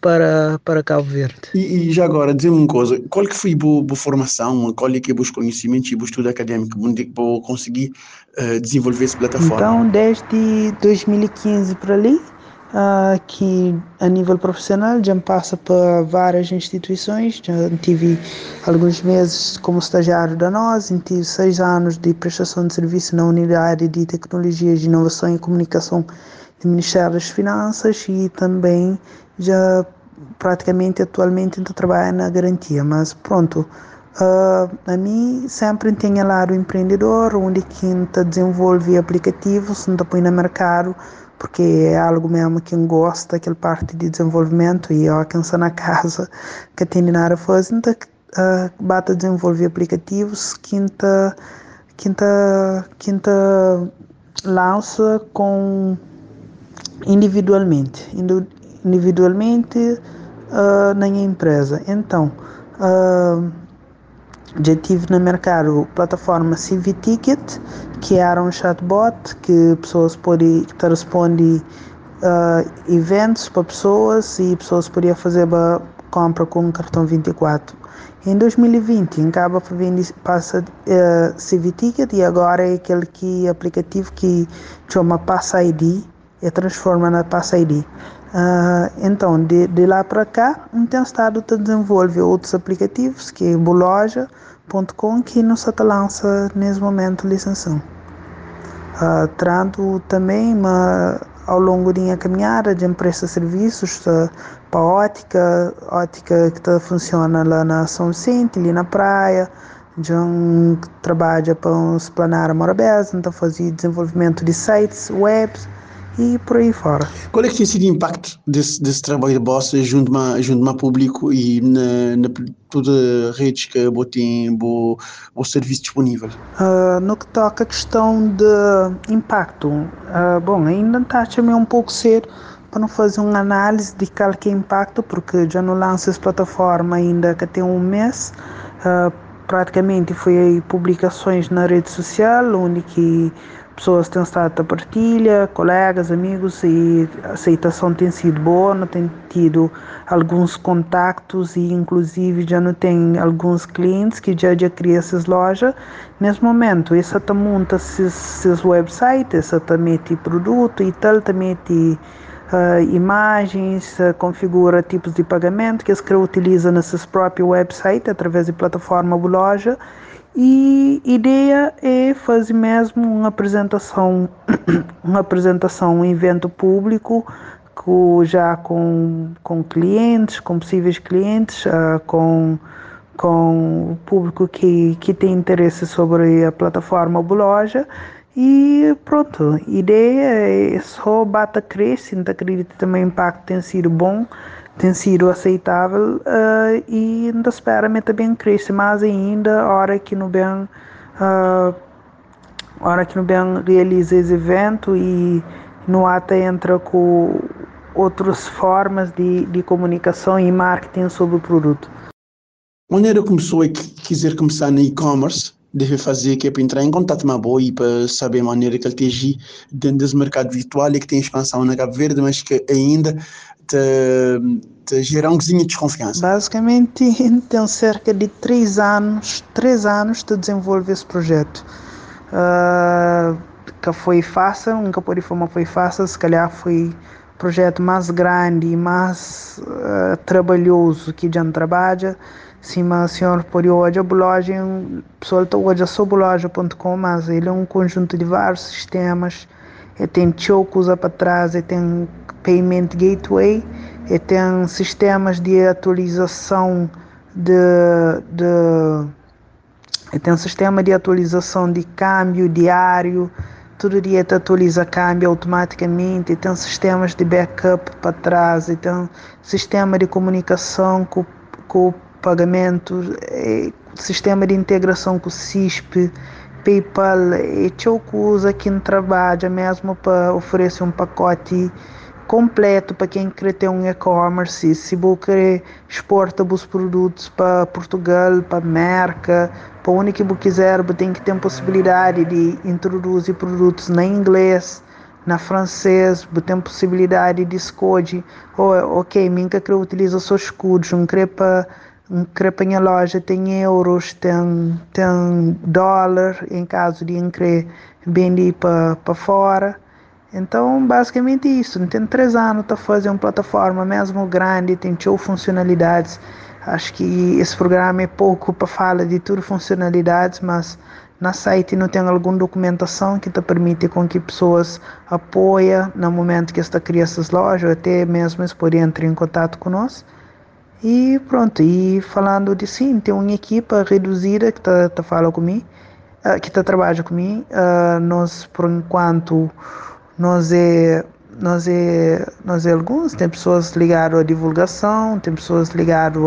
para, para Cabo Verde. E, e já agora, diz-me uma coisa, qual que foi a formação, qual é que é os conhecimentos e o estudo acadêmico, onde é que vou conseguir uh, desenvolver essa plataforma? Então, desde dois mil e quinze para ali, uh, que a nível profissional já passa para várias instituições, já tive alguns meses como estagiário da N O S, tive seis anos de prestação de serviço na Unidade de Tecnologias de Inovação e Comunicação do Ministério das Finanças e também já praticamente atualmente estou trabalhando na garantia, mas pronto, uh, a mim sempre tem lá o empreendedor, onde quem desenvolve aplicativos, não põe no mercado, porque é algo mesmo que gosta, aquela parte de desenvolvimento, e eu alcanço na casa, que tem nada a fazer, então uh, bata desenvolver aplicativos, quinta quinta quinta lança com individualmente, Indo, individualmente uh, na minha empresa. Então, uh, já tive no mercado a plataforma C V Ticket, que era um chatbot que pessoas podem responder uh, eventos para pessoas e pessoas podiam fazer compra com o cartão vinte e quatro. Em dois mil e vinte, em Cabo Verde passa uh, C V Ticket, e agora é aquele que, aplicativo que chama PassID e transforma na PassID. Uh, então, de, de lá para cá, então, o Estado está desenvolve outros aplicativos, que é Boloja ponto com, que não se lança nesse momento licenção. Uh, Trando também, uma, ao longo da minha caminhada, de empresta serviços tá, para a ótica, ótica que tá, funciona lá na São Vicente, ali na praia, de um que trabalha para um planar a Morabeza, então fazia desenvolvimento de sites, webs, e por aí fora. Qual é que tem sido o impacto desse, desse trabalho de bolsa junto ao junto público e na, na toda a rede que tem o serviço disponível? Uh, no que toca a questão de impacto, uh, bom, ainda está meio um pouco cedo para não fazer uma análise de qual que é impacto, porque já não lança essa plataforma ainda que tem um mês, uh, praticamente foi aí publicações na rede social, onde que pessoas têm estado a partilha, colegas, amigos, e a aceitação tem sido boa, não tem tido alguns contactos, e inclusive já não tem alguns clientes que já, já criam essas lojas. Nesse momento, essa está monta esses websites, essa está mete produto e tal, está mete uh, imagens, uh, configura tipos de pagamento que eles utilizam nesses próprios websites através de plataforma Boloja. E a ideia é fazer mesmo uma apresentação, uma apresentação, um evento público, com, já com, com clientes, com possíveis clientes, uh, com, com o público que, que tem interesse sobre a plataforma Boloja. E pronto, a ideia é só bata crescente, acredito também o impacto tem sido bom, tem sido aceitável, uh, e ainda espera-me também crescer mais ainda, a hora que no bem, uh, hora que no bem realiza esse evento, e no A T A entra com outras formas de, de comunicação e marketing sobre o produto. Onde era começou e quiser começar no e-commerce? Deve fazer que é para entrar em contato com a boa e para saber a maneira que ele esteja dentro desse mercado virtual e que tem expansão na Cabo Verde, mas que ainda te, te gera um cozinho de desconfiança. Basicamente, então, cerca de três anos, três anos de desenvolver esse projeto. Uh, que foi fácil, nunca por forma foi fácil, se calhar foi o projeto mais grande e mais uh, trabalhoso que já trabalha. Sim, o senhor pode hoje a Boloja, o pessoal está hoje a só Boloja ponto com, mas ele é um conjunto de vários sistemas. Ele tem chocos para trás, ele tem payment gateway, ele tem sistemas de atualização de, de ele tem um sistema de atualização de câmbio diário, todo dia te atualiza câmbio automaticamente, ele tem sistemas de backup para trás, ele tem sistema de comunicação com o pagamentos, é, sistema de integração com o C I S P, PayPal, é o que usa aqui no trabalho, mesmo para oferecer um pacote completo para quem quer ter um e-commerce, se você quer exportar os produtos para Portugal, para a América, para onde que você quiser, você tem que ter a possibilidade de introduzir produtos na inglês, na francês, tem possibilidade de escolher, oh, ok, minha que eu utilizo seus escudos, não quero para Crepanha loja tem euros, tem, tem dólar, em caso de incre vender para fora. Então, basicamente isso. Tem três anos para fazer uma plataforma mesmo grande, tem show funcionalidades. Acho que esse programa é pouco para falar de tudo funcionalidades, mas na site não tem alguma documentação que te permite com que pessoas apoiem no momento que esta cria essas lojas, até mesmo eles podem entrar em contato conosco. E pronto, e falando de sim, tem uma equipa reduzida que está tá fala comigo, que tá trabalha comigo, uh, nós por enquanto, nós é, nós é, nós é alguns, tem pessoas ligadas à divulgação, tem pessoas ligadas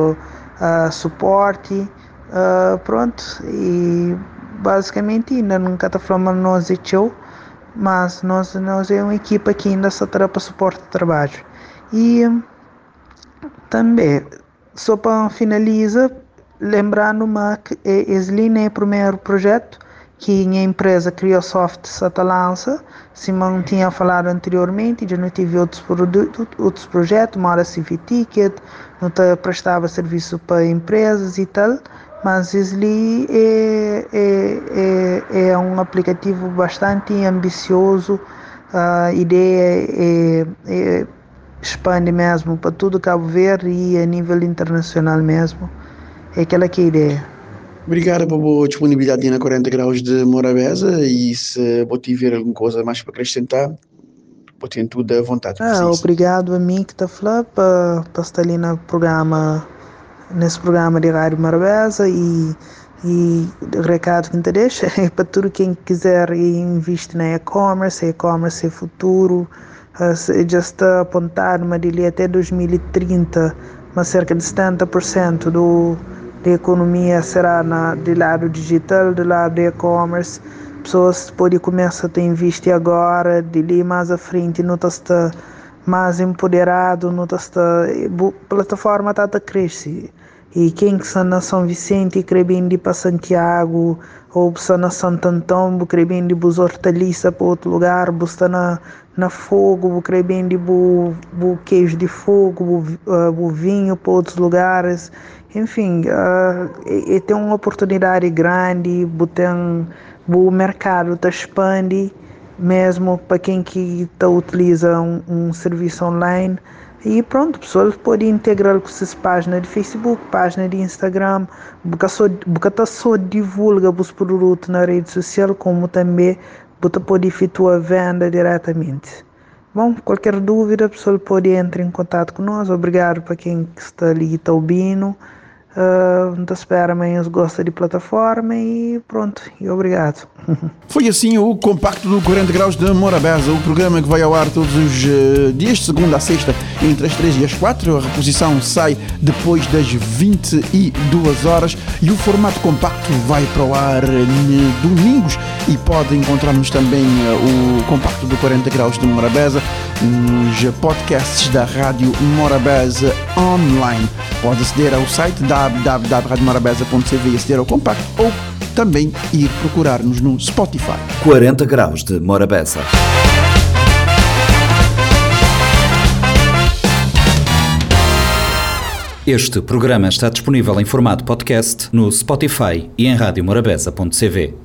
a suporte, uh, pronto, e basicamente ainda nunca está falando nós é show, mas nós, nós é uma equipa que ainda só está para suporte de trabalho. E também, só para finalizar, lembrando que esse é o primeiro projeto que a empresa Criosoft Satalança, Simão tinha falado anteriormente, já não tive outros produtos, outros projetos, mora CVTicket, não prestava serviço para empresas e tal, mas ele é, é, é, é um aplicativo bastante ambicioso, a ideia é, é, expande mesmo para tudo Cabo Verde e a nível internacional mesmo, é aquela que é a ideia. Obrigado pela disponibilidade na quarenta graus de Morabeza e se vou tiver alguma coisa mais para acrescentar, vou ter tudo à vontade. Ah, obrigado a mim que está falando para, para estar ali no programa, nesse programa de rádio Morabeza e, e o recado que me deixa é para tudo quem quiser investir na e-commerce, e-commerce é futuro, já está apontado uma dele até dois mil e trinta, mas cerca de setenta por cento do da economia será na, de lado digital, do lado de e-commerce. Pessoas podem começar a investir agora, de ali mais à frente, não está mais empoderado, não está, a plataforma está a crescer. E quem está na São Vicente, quer bem de ir para Santiago, ou está na Santo Antão, quer bem de ir para hortaliça para outro lugar, está na, na fogo, quer bem de ir para queijo de fogo, para o vinho para outros lugares. Enfim, uh, e, e tem uma oportunidade grande, tem, o mercado está expandindo, mesmo para quem que tá, utiliza um, um serviço online. E pronto, pessoas podem integrar com essas páginas de Facebook, página de Instagram, porque só divulga os produtos na rede social, como também você pode efetuar a venda diretamente. Bom, qualquer dúvida, a pessoa pode entrar em contato conosco. Obrigado para quem está ali e está ouvindo. Uh, espero amanhã gosta de plataforma e pronto, e obrigado. Foi assim o compacto do quarenta graus de Morabeza, o programa que vai ao ar todos os uh, dias, segunda a sexta, entre as três e as quatro. A reposição sai depois das vinte e duas horas e o formato compacto vai para o ar em domingos e pode encontrarmos também uh, o compacto do quarenta graus de Morabeza nos podcasts da Rádio Morabeza online. Pode aceder ao site w w w ponto rádio morabeza ponto c v e aceder ao compacto ou também ir procurar-nos no Spotify. quarenta graus de Morabeza. Este programa está disponível em formato podcast no Spotify e em rádio morabeza ponto c v.